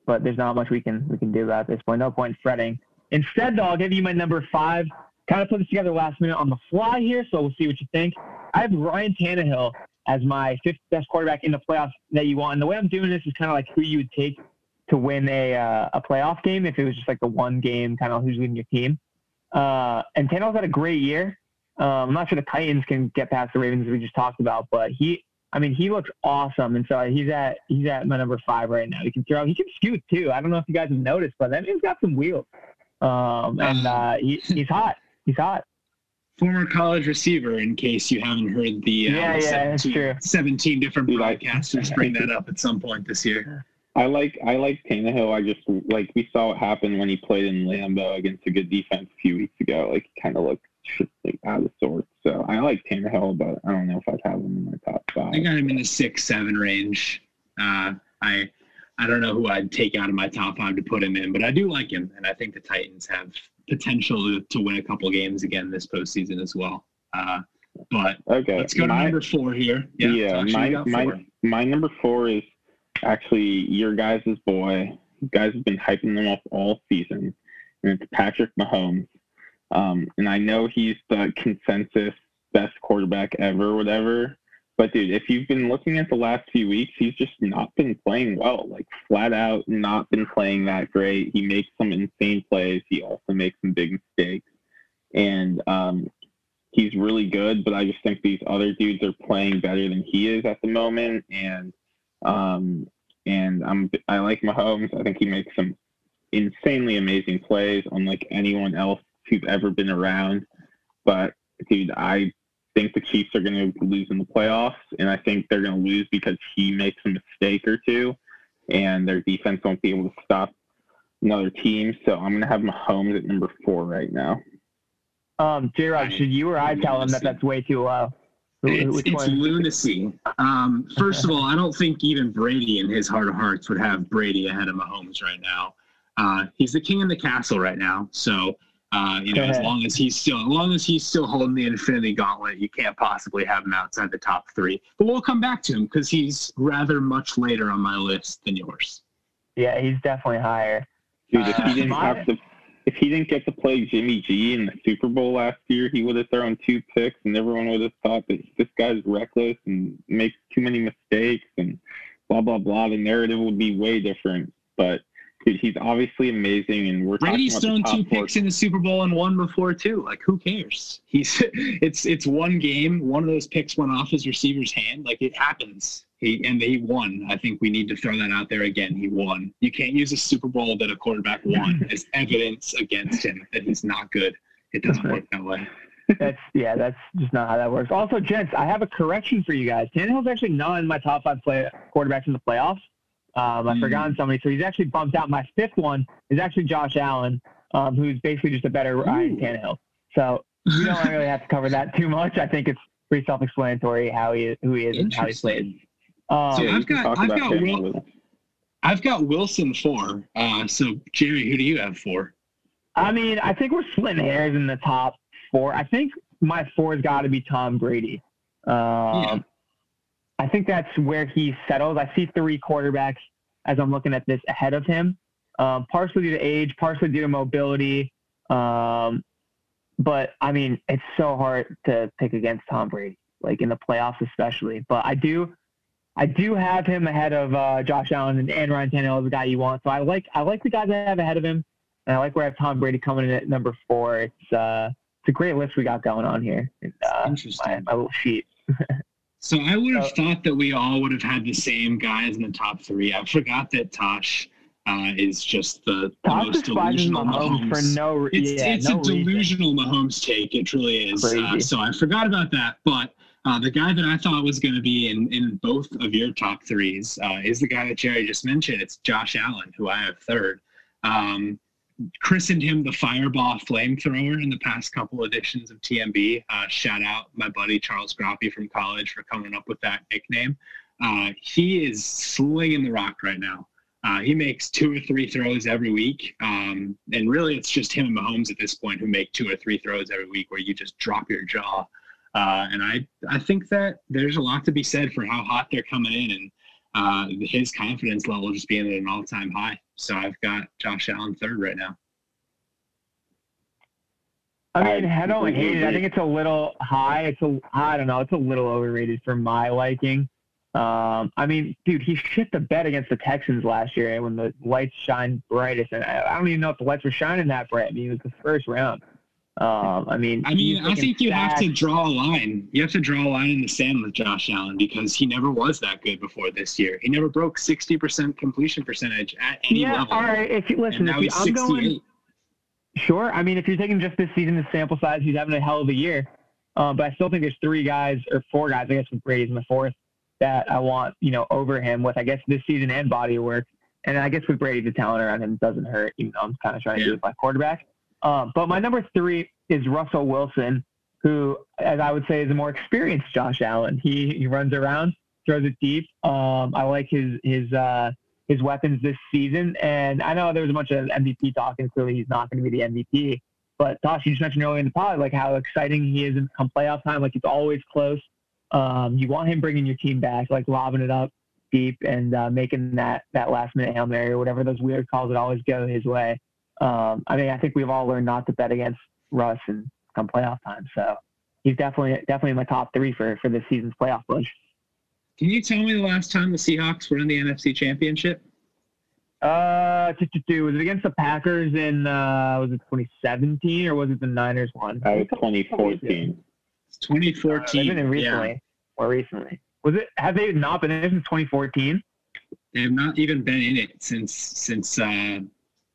But there's not much we can we can do about it at this point. No point in fretting. Instead, though, I'll give you my number five. Kind of put this together last minute on the fly here, so we'll see what you think. I have Ryan Tannehill as my fifth best quarterback in the playoffs that you want. And the way I'm doing this is kind of like who you would take to win a uh, a playoff game if it was just like the one game, kind of who's leading your team. Uh, and Tannehill's had a great year. Um, I'm not sure the Titans can get past the Ravens we just talked about, but he, I mean, he looks awesome. And so he's at he's at my number five right now. He can throw, he can scoot too. I don't know if you guys have noticed, but that man's got some wheels. Um, and uh, he, he's hot. He's hot. Former college receiver, in case you haven't heard the uh, yeah, yeah, seventeen, that's true. seventeen different broadcasters bring that up at some point this year. I like I like Tannehill. I just like we saw what happened when he played in Lambeau against a good defense a few weeks ago. Like, he kind of looked like out of sorts. So I like Tannehill, but I don't know if I'd have him in my top five. I got him in the six seven range. Uh, I I don't know who I'd take out of my top five to put him in, but I do like him, and I think the Titans have potential to win a couple games again this postseason as well. Uh, but okay, let's go to my, number four here. Yeah, yeah my my my number four is. Actually, your guys' boy. You guys have been hyping them up all season, and it's Patrick Mahomes. Um, and I know he's the consensus best quarterback ever, whatever, But, dude, if you've been looking at the last few weeks, he's just not been playing well, like flat out not been playing that great. He makes some insane plays. He also makes some big mistakes. And um, he's really good, but I just think these other dudes are playing better than he is at the moment. And um, and I'm, I like Mahomes. I think he makes some insanely amazing plays, unlike anyone else who's ever been around. But, dude, I think the Chiefs are going to lose in the playoffs, and I think they're going to lose because he makes a mistake or two, and their defense won't be able to stop another team. So I'm going to have Mahomes at number four right now. Um, J-Rod, should you or I tell him that that's way too low? It's, it's lunacy. Um, first of all, I don't think even Brady in his heart of hearts would have Brady ahead of Mahomes right now. Uh, he's the king in the castle right now, so uh, you know, as long as he's still, as long as he's still holding the Infinity Gauntlet, you can't possibly have him outside the top three. But we'll come back to him because he's rather much later on my list than yours. Yeah, he's definitely higher. Dude, if he didn't have to, if he didn't get to play Jimmy G in the Super Bowl last year, he would have thrown two picks, and everyone would have thought that this guy's reckless and makes too many mistakes and blah blah blah. The narrative would be way different, but. Dude, he's obviously amazing, and we're Brady's thrown two picks in the Super Bowl and one before too. Like, who cares? He's it's it's one game. One of those picks went off his receiver's hand. Like, it happens. He and he won. I think we need to throw that out there again. He won. You can't use a Super Bowl that a quarterback won as evidence against him that he's not good. It doesn't work that way. That's yeah. That's just not how that works. Also, gents, I have a correction for you guys. Tannehill's actually not in my top five play, quarterbacks in the playoffs. Um, I've forgotten somebody, so he's actually bumped out. My fifth one is actually Josh Allen, um, who's basically just a better Ryan Tannehill. So you don't really have to cover that too much. I think it's pretty self-explanatory how he who he is and how he plays. Um, so I've got I've got Wil- I've got Wilson four. Uh, so Jerry, who do you have four? I mean, I think we're splitting hairs in the top four. I think my four's got to be Tom Brady. Um, yeah. I think that's where he settles. I see three quarterbacks as I'm looking at this ahead of him, um, partially due to age, partially due to mobility. Um, but, I mean, it's so hard to pick against Tom Brady, like in the playoffs especially. But I do I do have him ahead of uh, Josh Allen and, and Ryan Tannehill is the guy you want. So I like I like the guys I have ahead of him, and I like where I have Tom Brady coming in at number four. It's, uh, it's a great list we got going on here. It's, uh, Interesting. My, my little sheet. So I would have thought that we all would have had the same guys in the top three. I forgot that Tosh uh, is just the, the most delusional Mahomes. Mahomes. For no, it's yeah, it's no a delusional reason. Mahomes take. It truly is. Uh, so I forgot about that. But uh, the guy that I thought was going to be in, in both of your top threes uh, is the guy that Jerry just mentioned. It's Josh Allen, who I have third. Um, christened him the Fireball Flamethrower in the past couple editions of T M B. Uh, shout out my buddy Charles Groppe from college for coming up with that nickname. Uh, he is slinging the rock right now. Uh, he makes two or three throws every week. Um, and really it's just him and Mahomes at this point who make two or three throws every week where you just drop your jaw. Uh, and I, I think that there's a lot to be said for how hot they're coming in, and uh, his confidence level just being at an all-time high. So I've got Josh Allen third right now. I mean, I don't hate it. I think it's a little high. It's a, I don't know. It's a little overrated for my liking. Um, I mean, dude, he shipped a bet against the Texans last year, and when the lights shined brightest, and I, I don't even know if the lights were shining that bright. I mean, it was the first round. Um, I mean, I mean, I think you have to draw a line. You have to draw a line in the sand with Josh Allen because he never was that good before this year. He never broke sixty percent completion percentage at any yeah, level. Yeah, all right. If you listen, if you, I'm going. Sure. I mean, if you're taking just this season, the sample size, he's having a hell of a year. Um, but I still think there's three guys or four guys, I guess, with Brady's in the fourth that I want, you know, over him with, I guess, this season and body of work. And I guess with Brady, the talent around him doesn't hurt, even though I'm kind of trying yeah. to do it with my quarterback. Um, but my number three is Russell Wilson, who, as I would say, is a more experienced Josh Allen. He he runs around, throws it deep. Um, I like his his uh, his weapons this season. And I know there was a bunch of M V P talk, and clearly he's not going to be the M V P. But, Tosh, you just mentioned earlier in the pod, like, how exciting he is in come playoff time. Like, it's always close. Um, you want him bringing your team back, like, lobbing it up deep and uh, making that, that last-minute Hail Mary or whatever those weird calls that always go his way. Um, I mean, I think we've all learned not to bet against Russ and come playoff time. So he's definitely, definitely in my top three for, for this season's playoff push. Can you tell me the last time the Seahawks were in the N F C Championship? Uh, t- t- t- was it against the Packers in, uh, was it twenty seventeen or was it the Niners one? That was twenty fourteen. It's twenty fourteen. Uh, been in recently, yeah. More recently. Was it, have they not been in it since twenty fourteen? They have not even been in it since, since, uh,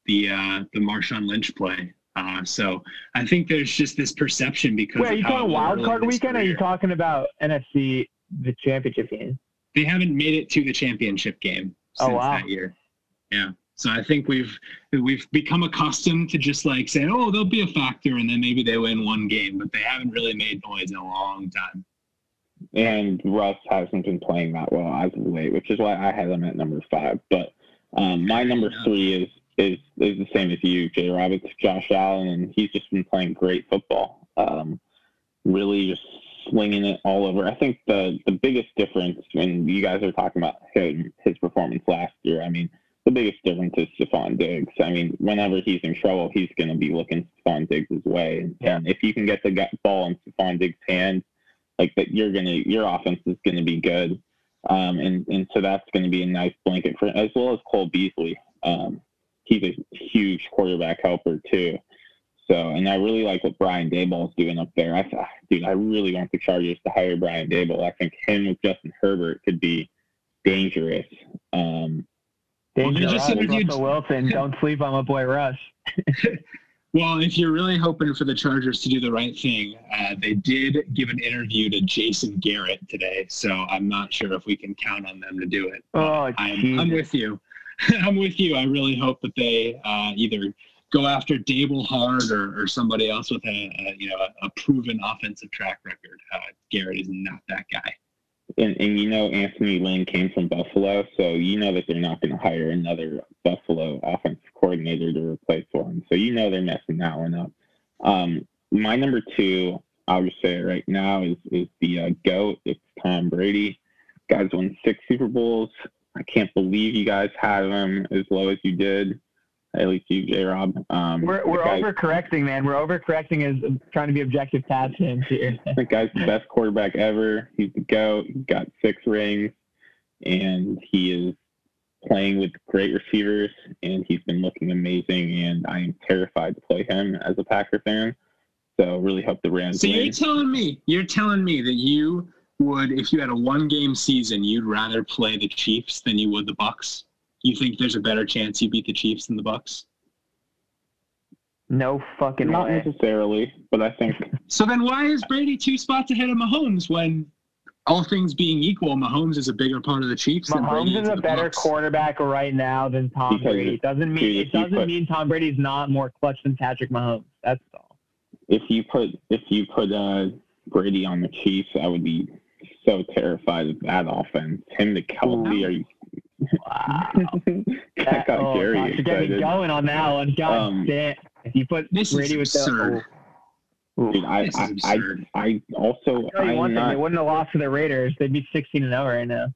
the, uh, the Marshawn Lynch play. Uh, so I think there's just this perception because. Wait, are you talking wild card weekend career. Or are you talking about N F C, the championship game? They haven't made it to the championship game since oh, wow. that year. Yeah. So I think we've we've become accustomed to just like saying, oh, they'll be a factor, and then maybe they win one game, but they haven't really made noise in a long time. And Russ hasn't been playing that well as of late, which is why I had them at number five. But um, my number three is is is the same as you, Jay Roberts, Josh Allen, and he's just been playing great football. Um, really just slinging it all over. I think the, the biggest difference when you guys are talking about him, his performance last year, I mean, the biggest difference is Stephon Diggs. I mean, whenever he's in trouble, he's going to be looking Stephon Diggs' way. And, yeah. and if you can get the ball in Stephon Diggs' hands, like that, you're going to your offense is going to be good. Um, and and so that's going to be a nice blanket for, as well as Cole Beasley. Um, he's a huge quarterback helper too. So, and I really like what Brian Daboll is doing up there. I dude, I really want the Chargers to hire Brian Daboll. I think him with Justin Herbert could be dangerous. Um, Well, they just interviewed Russell Wilson. Don't sleep on my boy Russ. Well, if you're really hoping for the Chargers to do the right thing, uh, they did give an interview to Jason Garrett today, so I'm not sure if we can count on them to do it. Oh, I'm, I'm with you. I'm with you. I really hope that they uh, either go after Dable hard or, or somebody else with a, a you know a, a proven offensive track record. Uh, Garrett is not that guy. And, and you know Anthony Lynn came from Buffalo, so you know that they're not going to hire another Buffalo offensive coordinator to replace for him. So you know they're messing that one up. Um, my number two, I'll just say it right now, is is the uh, GOAT. It's Tom Brady. Guys won six Super Bowls. I can't believe you guys had him as low as you did. At least you, J-Rob. Um, we're we're guy, overcorrecting, man. We're overcorrecting as trying to be objective past him here. The guy's the best quarterback ever. He's the GOAT. He's got six rings, and he is playing with great receivers, and he's been looking amazing, and I am terrified to play him as a Packer fan. So really hope the Rams So win. you're telling me, you're telling me that you would, if you had a one-game season, you'd rather play the Chiefs than you would the Bucs? You think there's a better chance you beat the Chiefs than the Bucs? No fucking Not way. Not necessarily, but I think. So then why is Brady two spots ahead of Mahomes when, all things being equal, Mahomes is a bigger part of the Chiefs Mahomes than Brady is, is a the better Bucs. Quarterback right now than Tom because Brady. It doesn't mean dude, it doesn't put, mean Tom Brady's not more clutch than Patrick Mahomes. That's all. If you put if you put uh, Brady on the Chiefs, I would be so terrified of that offense. Him to Kelce, are you? Wow. That got oh, Gary gosh, excited. Get going on that one. God um, damn. If you put this Brady with the oh. Dude, I, I, I, I also I I'm not, they wouldn't have lost to the Raiders. They'd be sixteen and zero right now.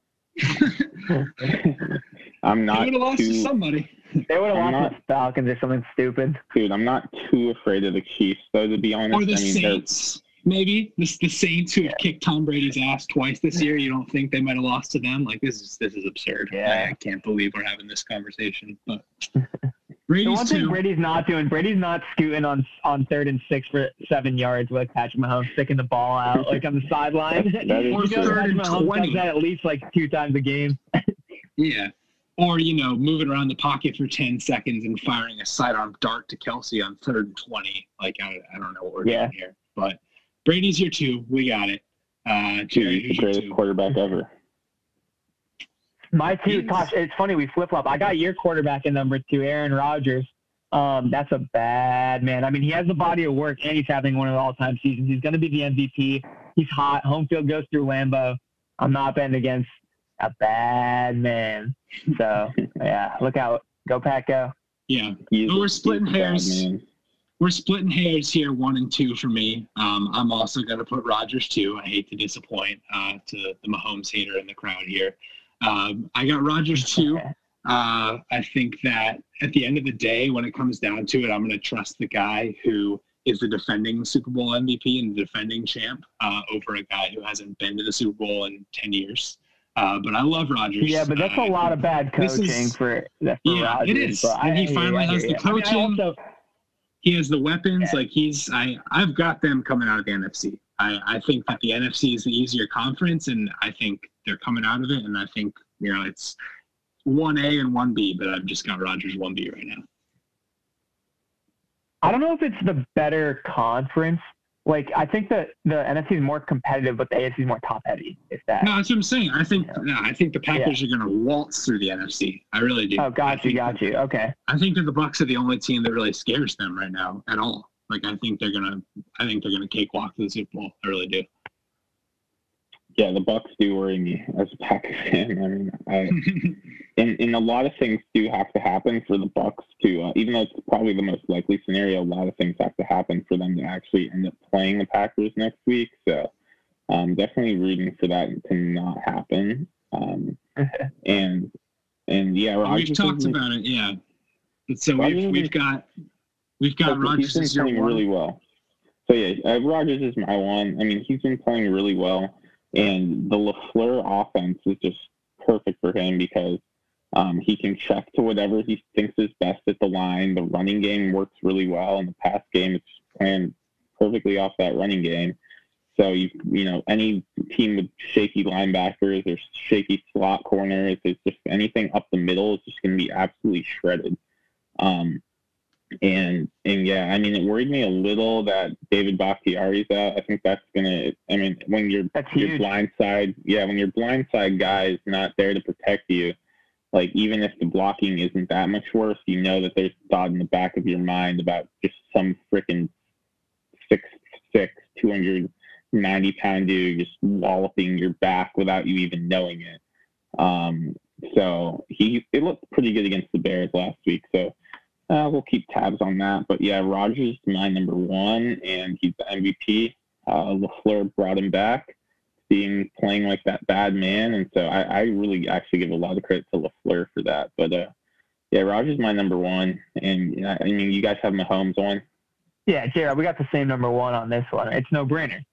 I'm not They would have lost too, to somebody. They would have I'm lost not, to the Falcons or something stupid. Dude, I'm not too afraid of the Chiefs though, to be honest. Or the I mean, Saints. Maybe this the Saints who have kicked Tom Brady's ass twice this year. You don't think they might have lost to them? Like this is this is absurd. Yeah. I, I can't believe we're having this conversation. But Brady's the one thing two. Brady's not doing. Brady's not scooting on on third and six for seven yards with Patrick Mahomes sticking the ball out like on the sideline. That, that or third and twenty. Does that at least like two times a game. Yeah. Or, you know, moving around the pocket for ten seconds and firing a sidearm dart to Kelce on third and twenty. Like I I don't know what we're yeah. doing here, but. Brady's your two. We got it. Uh, Jerry, he's the greatest two. quarterback ever. My two, gosh, it's funny. We flip-flop. I got your quarterback in number two, Aaron Rodgers. Um, that's a bad man. I mean, he has the body of work, and he's having one of the all-time seasons. He's going to be the M V P. He's hot. Home field goes through Lambeau. I'm not betting against a bad man. So, yeah, look out. Go, Pack, go. Yeah. But we're splitting hairs. We're splitting hairs here, one and two for me. Um, I'm also going to put Rodgers two. I hate to disappoint uh, to the Mahomes hater in the crowd here. Um, I got Rodgers two. Uh, I think that at the end of the day, when it comes down to it, I'm going to trust the guy who is the defending Super Bowl M V P and the defending champ uh, over a guy who hasn't been to the Super Bowl in ten years. Uh, but I love Rodgers. Yeah, but that's uh, a lot of bad coaching is, for, for yeah, Rodgers. It is. And I, he finally yeah, has yeah, the coaching. I mean, I also, he has the weapons. Yeah. Like he's, I, I've got them coming out of the N F C. I, I think that the N F C is the easier conference, and I think they're coming out of it. And I think you know it's one A and one B, but I've just got Rodgers one B right now. I don't know if it's the better conference. Like, I think that the N F C is more competitive, but the A F C is more top-heavy. If that. No, that's what I'm saying. I think you know. no, I think the Packers yeah. are going to waltz through the N F C. I really do. Oh, got you, got you. Okay. I think that the Bucs are the only team that really scares them right now at all. Like, I think they're going to I think they're gonna cakewalk to the Super Bowl. I really do. Yeah, the Bucs do worry me as a Packers fan. I mean, I, and, and a lot of things do have to happen for the Bucs to, uh, even though it's probably the most likely scenario, a lot of things have to happen for them to actually end up playing the Packers next week. So I'm um, definitely rooting for that to not happen. Um, and, and yeah. Rodgers we've talked about it, yeah. So we've, we've, we've got we've got Rodgers this year. He's been playing really well. So yeah, uh, Rodgers is my one. I mean, he's been playing really well. And the LaFleur offense is just perfect for him because um, he can check to whatever he thinks is best at the line. The running game works really well, and the pass game is playing perfectly off that running game. So, you you know, any team with shaky linebackers or shaky slot corners, it's just anything up the middle is just going to be absolutely shredded. Um, and, and yeah, I mean, it worried me a little that David Bakhtiari's out. I think that's going to, I mean, when you're, your blindside, yeah, when your blindside guy is not there to protect you, like, even if the blocking isn't that much worse, you know that there's thought in the back of your mind about just some freaking six six, two hundred ninety pound dude just walloping your back without you even knowing it. Um, so he, it looked pretty good against the Bears last week. So, Uh, we'll keep tabs on that. But, yeah, Rodgers is my number one, and he's the M V P. Uh, LaFleur brought him back, being playing like that bad man. And so I, I really actually give a lot of credit to LaFleur for that. But, uh, yeah, Rodgers is my number one. And, I mean, you guys have Mahomes on? Yeah, Jared, we got the same number one on this one. It's no-brainer.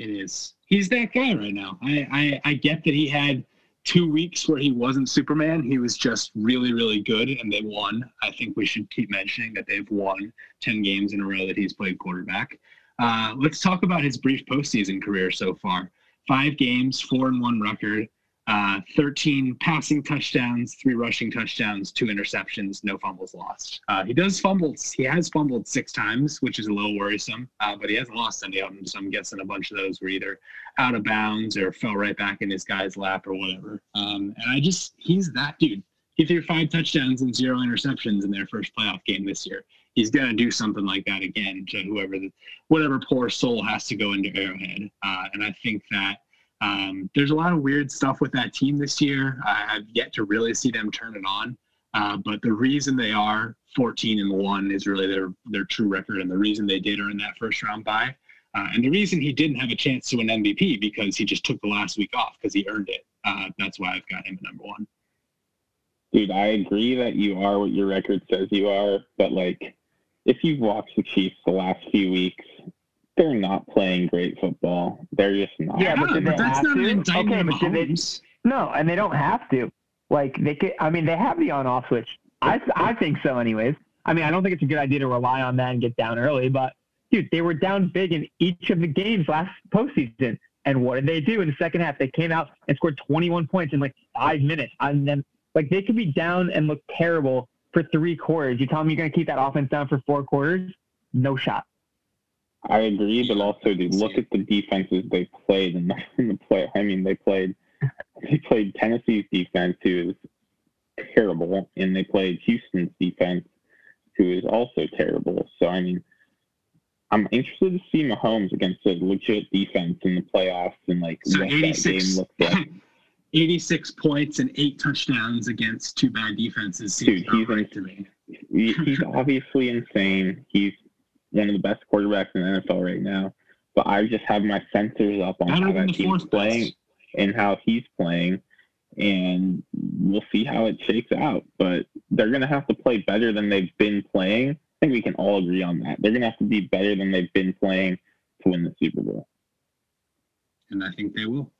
It is. He's that guy right now. I, I, I get that he had – two weeks where he wasn't Superman. He was just really, really good, and they won. I think we should keep mentioning that they've won ten games in a row that he's played quarterback. Uh, let's talk about his brief postseason career so far. Five games, four and one record, uh, thirteen passing touchdowns, three rushing touchdowns, two interceptions, no fumbles lost. Uh, he does fumbles. He has fumbled six times, which is a little worrisome, uh, but he hasn't lost any of them, so I'm guessing a bunch of those were either out of bounds or fell right back in his guy's lap or whatever. Um, and I just, he's that dude. He threw five touchdowns and zero interceptions in their first playoff game this year. He's going to do something like that again to whoever, the, whatever poor soul has to go into Arrowhead. Uh, and I think that um, there's a lot of weird stuff with that team this year. I have yet to really see them turn it on. Uh, but the reason they are fourteen and one is really their, their true record. And the reason they did earn that first round bye. Uh, and the reason he didn't have a chance to win M V P because he just took the last week off because he earned it. Uh, that's why I've got him at number one. Dude, I agree that you are what your record says you are, but like if you've watched the Chiefs the last few weeks, they're not playing great football. They're just not. Yeah, but, did they but that's have not to? An indictment okay, but did they, No, and they don't have to. Like they could, I mean, they have the on-off switch. I I think so, anyways. I mean, I don't think it's a good idea to rely on that and get down early, but. Dude, they were down big in each of the games last postseason. And what did they do in the second half? They came out and scored twenty-one points in like five minutes. And then, like, they could be down and look terrible for three quarters. You tell them you're going to keep that offense down for four quarters? No shot. I agree, but also, dude, look at the defenses they played in the play. I mean, they played, they played Tennessee's defense, who is terrible, and they played Houston's defense, who is also terrible. So, I mean, I'm interested to see Mahomes against a legit defense in the playoffs and like so what eighty-six, that game looked like. eighty-six points and eight touchdowns against two bad defenses seems Dude, he's right to me. He's obviously insane. He's one of the best quarterbacks in the N F L right now. But I just have my sensors up on how that team's playing best. And how he's playing. And we'll see how it shakes out. But they're going to have to play better than they've been playing. I think we can all agree on that. They're going to have to be better than they've been playing to win the Super Bowl. And I think they will.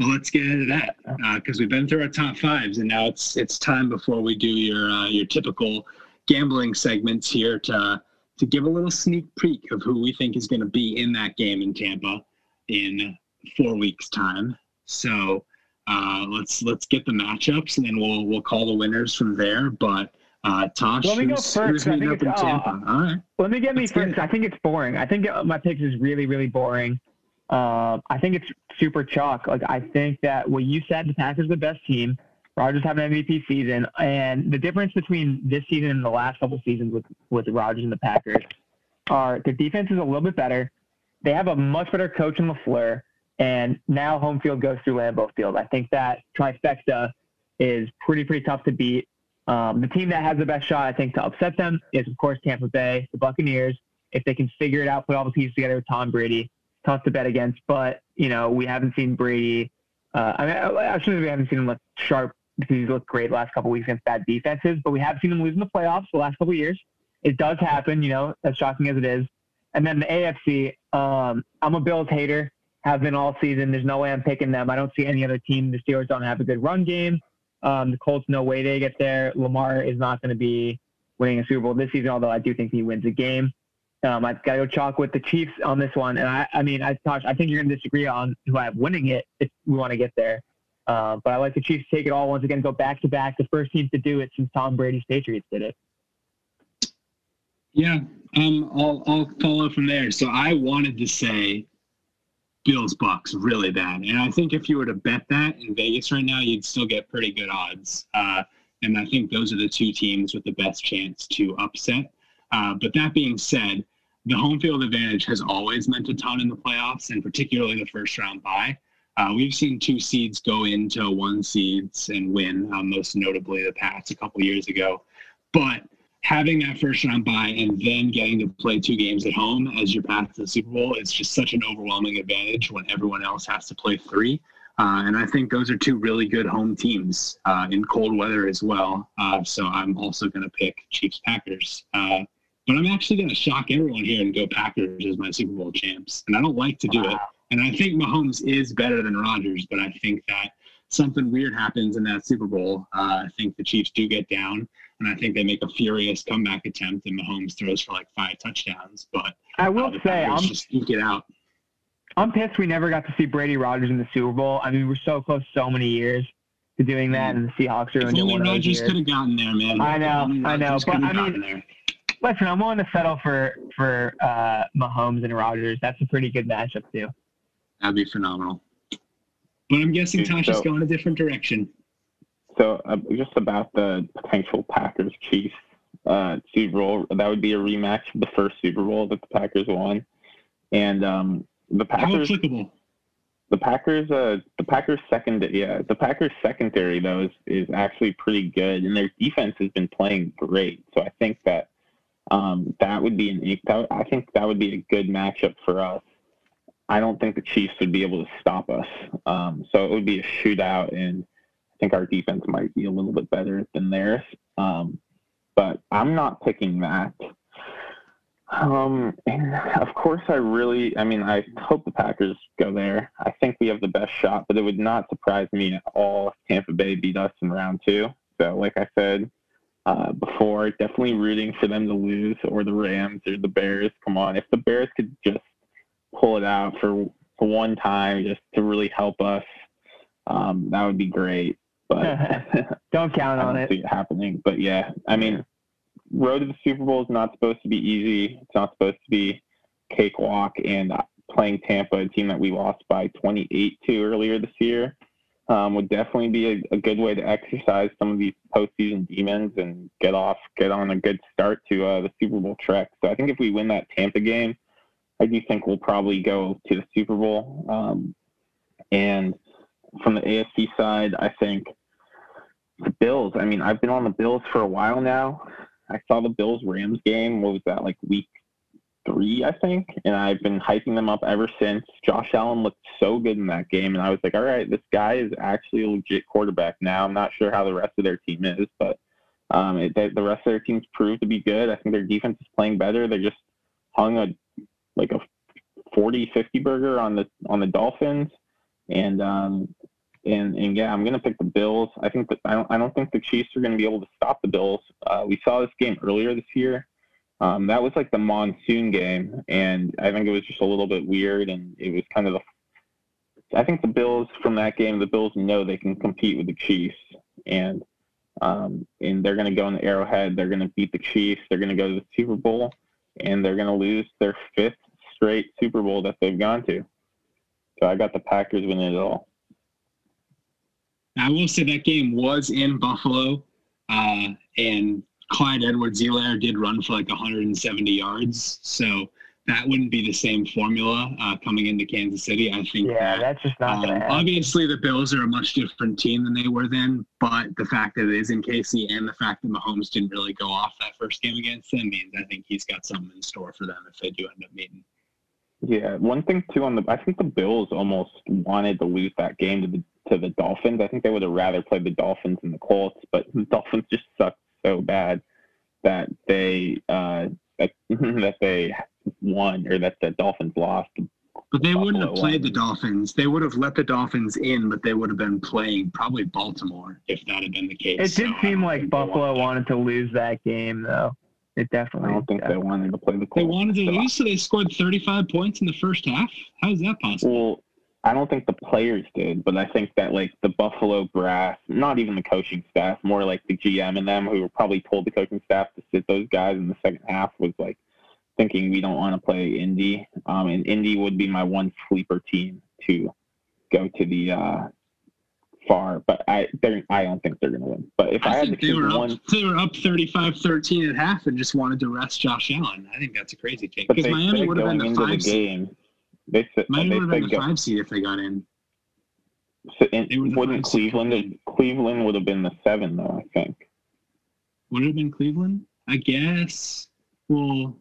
Well, let's get into that because uh, we've been through our top fives, and now it's it's time before we do your uh, your typical gambling segments here to uh, to give a little sneak peek of who we think is going to be in that game in Tampa in four weeks' time. So uh, let's let's get the matchups, and then we'll we'll call the winners from there. But uh, Tosh, let me go first. I think it's, Tampa? Uh, All right. Let me get me first. I think it's boring. I think my picks is really really boring. Uh, I think it's super chalk. Like, I think that what you said, the Packers are the best team. Rodgers have an M V P season, and the difference between this season and the last couple seasons with, with Rodgers and the Packers are their defense is a little bit better. They have a much better coach in LaFleur, and now home field goes through Lambeau Field. I think that trifecta is pretty, pretty tough to beat. Um, the team that has the best shot, I think, to upset them is, of course, Tampa Bay, the Buccaneers. If they can figure it out, put all the pieces together with Tom Brady, tough to bet against, but, you know, we haven't seen Brady. Uh, I mean, actually, we haven't seen him look sharp because he's looked great the last couple of weeks against bad defenses, but we have seen him lose in the playoffs the last couple of years. It does happen, you know, as shocking as it is. And then the A F C, um, I'm a Bills hater, have been all season. There's no way I'm picking them. I don't see any other team. The Steelers don't have a good run game. Um, the Colts, no way they get there. Lamar is not going to be winning a Super Bowl this season, although I do think he wins a game. Um, I've got to go chalk with the Chiefs on this one. And I, I mean, I, Tosh, I think you're going to disagree on who I have winning it if we want to get there. Uh, but I like the Chiefs to take it all once again, go back to back, the first team to do it since Tom Brady's Patriots did it. Yeah, um, I'll, I'll follow from there. So I wanted to say Bills Bucks really bad. And I think if you were to bet that in Vegas right now, you'd still get pretty good odds. Uh, and I think those are the two teams with the best chance to upset. Uh, but that being said, the home field advantage has always meant a ton in the playoffs, and particularly the first round bye. Uh, we've seen two seeds go into one seeds and win, um, most notably the Pats a couple years ago. But having that first round bye and then getting to play two games at home as your path to the Super Bowl is just such an overwhelming advantage when everyone else has to play three. Uh, and I think those are two really good home teams uh, in cold weather as well. Uh, so I'm also going to pick Chiefs Packers. Uh, But I'm actually going to shock everyone here and go Packers as my Super Bowl champs. And I don't like to do wow. it. And I think Mahomes is better than Rodgers, but I think that something weird happens in that Super Bowl. Uh, I think the Chiefs do get down, and I think they make a furious comeback attempt, and Mahomes throws for like five touchdowns. But I will uh, say, I'm just sneak it out. I'm pissed we never got to see Brady Rodgers in the Super Bowl. I mean, we're so close so many years to doing that, and the Seahawks are under one of those years. If only Rodgers could have gotten there, man. I know, I know, but I mean. There. Listen, I'm willing to settle for for uh, Mahomes and Rodgers. That's a pretty good matchup too. That'd be phenomenal. But I'm guessing Tasha's so, going a different direction. So uh, just about the potential Packers Chiefs uh, Super Bowl, that would be a rematch of the first Super Bowl that the Packers won, and um, the Packers. How applicable. The Packers, uh, the Packers second, yeah, the Packers secondary though is, is actually pretty good, and their defense has been playing great. So I think that. Um, that would be an. That, I think that would be a good matchup for us. I don't think the Chiefs would be able to stop us. Um, so it would be a shootout, and I think our defense might be a little bit better than theirs. Um, but I'm not picking that. Um, and of course, I really. I mean, I hope the Packers go there. I think we have the best shot, but it would not surprise me at all if Tampa Bay beat us in round two. So, like I said. Uh, before, definitely rooting for them to lose, or the Rams, or the Bears. Come on, if the Bears could just pull it out for, for one time, just to really help us, um, that would be great. But don't count on it. I don't see it happening. But yeah, I mean, road to the Super Bowl is not supposed to be easy. It's not supposed to be cakewalk. And playing Tampa, a team that we lost by twenty-eight to earlier this year. Um, would definitely be a, a good way to exercise some of these postseason demons and get off, get on a good start to uh, the Super Bowl trek. So I think if we win that Tampa game, I do think we'll probably go to the Super Bowl. Um, and from the A F C side, I think the Bills, I mean, I've been on the Bills for a while now. I saw the Bills-Rams game, what was that, like week three, I think, and I've been hyping them up ever since. Josh Allen looked so good in that game, and I was like, all right, this guy is actually a legit quarterback now. I'm not sure how the rest of their team is, but um, it, they, the rest of their team's proved to be good. I think their defense is playing better. They just hung a like a forty fifty burger on the on the Dolphins, and um, And, and yeah, I'm going to pick the Bills. I think that I don't, I don't think the Chiefs are going to be able to stop the Bills. Uh, we saw this game earlier this year. Um, that was like the monsoon game, and I think it was just a little bit weird. And it was kind of the. I think the Bills from that game, the Bills know they can compete with the Chiefs, and um, and they're going to go in the Arrowhead. They're going to beat the Chiefs. They're going to go to the Super Bowl, and they're going to lose their fifth straight Super Bowl that they've gone to. So I got the Packers winning it all. I will say that game was in Buffalo, uh, and Clyde Edwards-Helaire did run for like one hundred seventy yards, so that wouldn't be the same formula uh, coming into Kansas City. I think. Yeah, that, that's just not um, going to happen. Obviously, the Bills are a much different team than they were then, but the fact that it is in K C and the fact that Mahomes didn't really go off that first game against them means I think he's got something in store for them if they do end up meeting. Yeah, one thing too on the, I think the Bills almost wanted to lose that game to the to the Dolphins. I think they would have rather played the Dolphins and the Colts, but the Dolphins just sucked so bad that they uh, that, that they won, or that the Dolphins lost. But they Buffalo wouldn't have played won. The Dolphins. They would have let the Dolphins in, but they would have been playing probably Baltimore if that had been the case. It did so seem like Buffalo wanted to lose that game, though. It definitely. I don't think definitely. They wanted to play the Colts. They wanted to so lose, so they scored thirty-five points in the first half. How is that possible? Well, I don't think the players did, but I think that like the Buffalo brass, not even the coaching staff, more like the G M and them, who were probably told the coaching staff to sit those guys in the second half, was like thinking we don't want to play Indy, um, and Indy would be my one sleeper team to go to the uh, far. But I, I don't think they're going to win. But if I, I had think to they were one, up, they were up thirty-five thirteen at half and just wanted to rest Josh Allen. I think that's a crazy take because Miami would have been the five seed. They said, Miami would have been the go, five seed if they got in. So in wouldn't Cleveland? Have, Cleveland would have been the seven, though. I think. Would it have been Cleveland? I guess. Well,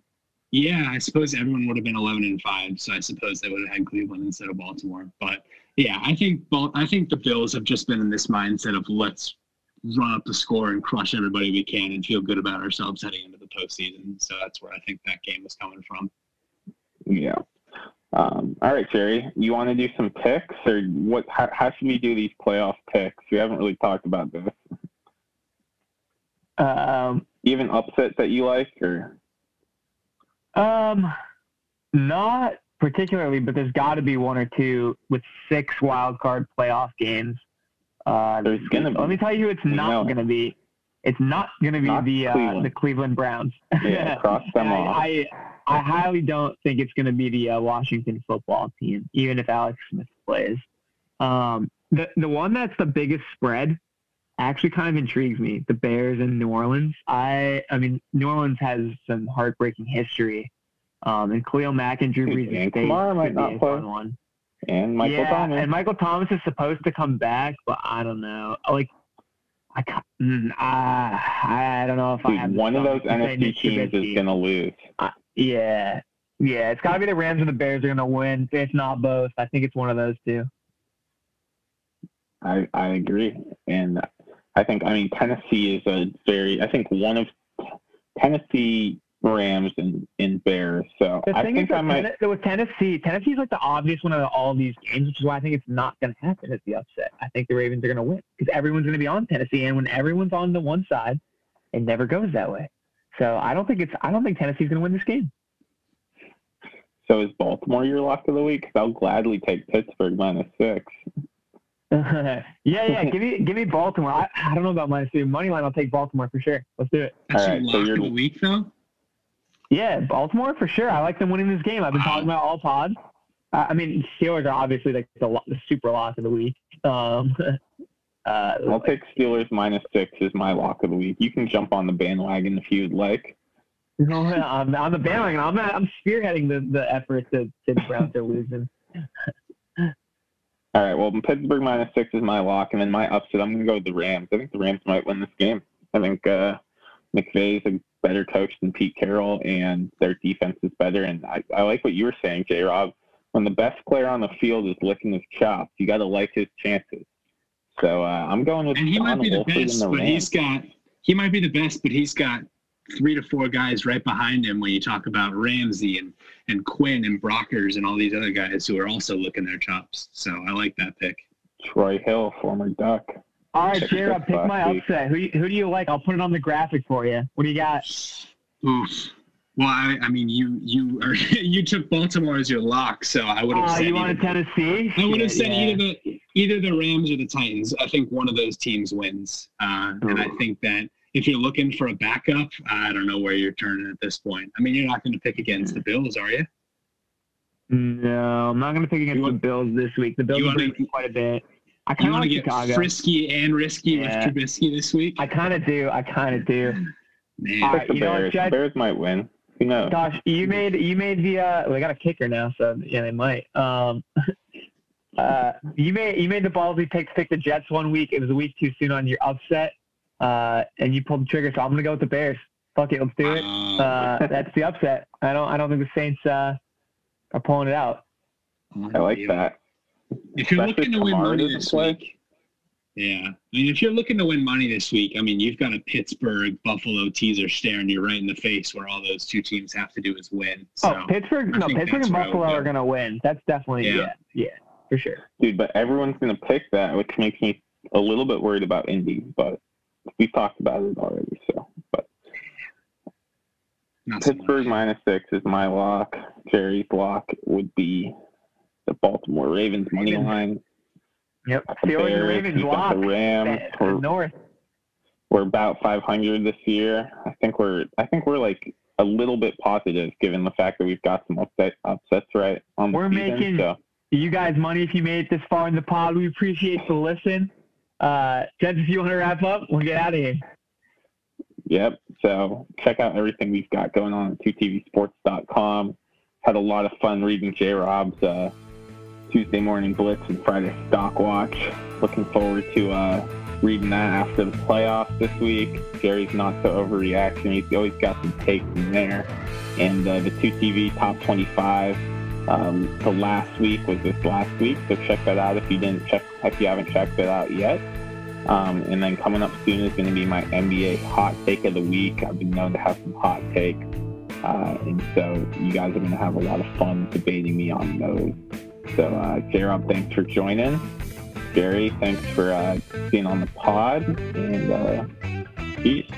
yeah. I suppose everyone would have been eleven and five. So I suppose they would have had Cleveland instead of Baltimore. But yeah, I think. I think the Bills have just been in this mindset of let's run up the score and crush everybody we can and feel good about ourselves heading into the postseason. So that's where I think that game was coming from. Yeah. Um, all right, Jerry, you want to do some picks, or what? How, how should we do these playoff picks? We haven't really talked about this. Um, even upset that you like, or um, not particularly, but there's got to be one or two with six wild card playoff games. Uh, there's gonna. Be, let me tell you, who it's not gonna be. It's not gonna be not the Cleveland. Uh, the Cleveland Browns. Yeah, cross them I, off. I, I highly don't think it's going to be the uh, Washington football team, even if Alex Smith plays. Um, the the one that's the biggest spread actually kind of intrigues me, the Bears and New Orleans. I I mean, New Orleans has some heartbreaking history. Um, and Khalil Mack and Drew Brees. And Kamara might not play. One. And Michael yeah, Thomas. And Michael Thomas is supposed to come back, but I don't know. Like, I, mm, I, I don't know if Dude, I have one of those N F C teams is going to lose. I, Yeah, yeah, it's got to be the Rams and the Bears are going to win. It's not both. I think it's one of those two. I I agree, and I think I mean Tennessee is a very I think one of Tennessee Rams and, and Bears. So the I thing think is I might ten, with Tennessee. Tennessee's like the obvious one of all these games, which is why I think it's not going to happen as the upset. I think the Ravens are going to win because everyone's going to be on Tennessee, and when everyone's on the one side, it never goes that way. So I don't think it's I don't think Tennessee's going to win this game. So is Baltimore your lock of the week? Because I'll gladly take Pittsburgh minus six. yeah, yeah, give me give me Baltimore. I, I don't know about minus two money line. I'll take Baltimore for sure. Let's do it. That's right, your lock so you're, of the week, though. Yeah, Baltimore for sure. I like them winning this game. I've been wow. talking about all pods. Uh, I mean, Steelers are obviously like the, the super lock of the week. Um, Uh, I'll take Steelers minus six is my lock of the week. You can jump on the bandwagon if you'd like. No, I'm on the bandwagon. I'm I'm spearheading the, the effort to to Browns are losing. All right. Well, Pittsburgh minus six is my lock, and then my upset. I'm gonna go with the Rams. I think the Rams might win this game. I think uh, McVay's a better coach than Pete Carroll, and their defense is better. And I, I like what you were saying, J. Rob. When the best player on the field is licking his chops, you got to like his chances. So uh, I'm going with. And he John might be the Wolford best, the but Rams. he's got. He might be the best, but he's got three to four guys right behind him. When you talk about Ramsey and, and Quinn and Brockers and all these other guys who are also looking their chops. So I like that pick. Troy Hill, former Duck. All right, Jared, I'll pick my upset. Who who do you like? I'll put it on the graphic for you. What do you got? Oof. Well, I, I mean, you you are, you took Baltimore as your lock, so I would have. Oh, uh, you wanted Tennessee? I would yeah, have said yeah. either the either the Rams or the Titans. I think one of those teams wins, uh, and I think that if you're looking for a backup, I don't know where you're turning at this point. I mean, you're not going to pick against the Bills, are you? No, I'm not going to pick against want, the Bills this week. The Bills are bringing quite a bit. I kind of like get Chicago. Frisky and risky yeah. with Trubisky this week. I kind of do. I kind of do. Man, all right, the you Bears. Know what, Jed? Bears might win. Who knows? Gosh, you made you made the. Uh, well, they got a kicker now, so yeah, they might. Um, uh, you made you made the ballsy pick to pick the Jets one week. It was a week too soon on your upset, uh, and you pulled the trigger. So I'm gonna go with the Bears. Fuck it, let's do it. Uh, that's the upset. I don't I don't think the Saints uh, are pulling it out. I like that. If you're Especially looking to win money this week, yeah. I mean, if you're looking to win money this week, I mean, you've got a Pittsburgh Buffalo teaser staring you right in the face, where all those two teams have to do is win. So oh, Pittsburgh! I no, Pittsburgh and Buffalo are gonna win. That's definitely yeah. yeah, yeah, for sure. Dude, but everyone's gonna pick that, which makes me a little bit worried about Indy. But we've talked about it already, so. But Not Pittsburgh so minus six is my lock. Jerry's lock would be the Baltimore Ravens money line. Yep. The Bears, Ravens lock. The Rams. The, the we're, North. We're about five hundred this year. I think we're. I think we're like a little bit positive, given the fact that we've got some upset, upsets right on the we're season. We're making so. you guys money if you made it this far in the pod. We appreciate the listen. Uh, Jed, if you want to wrap up, we'll get out of here. Yep. So check out everything we've got going on at two T V sports dot com. Had a lot of fun reading J. Rob's. Uh, Tuesday Morning Blitz and Friday Stock Watch. Looking forward to uh, reading that after the playoffs this week. Jerry's not so overreaction. He's always got some takes in there. And uh, the two T V Top twenty-five um, the last week was this last week, so check that out if you didn't check, if you haven't checked it out yet. Um, and then coming up soon is going to be my N B A Hot Take of the Week. I've been known to have some hot takes, uh, and so you guys are going to have a lot of fun debating me on those. So, uh, J-Rob, thanks for joining. Jerry, thanks for uh, being on the pod. And uh, peace.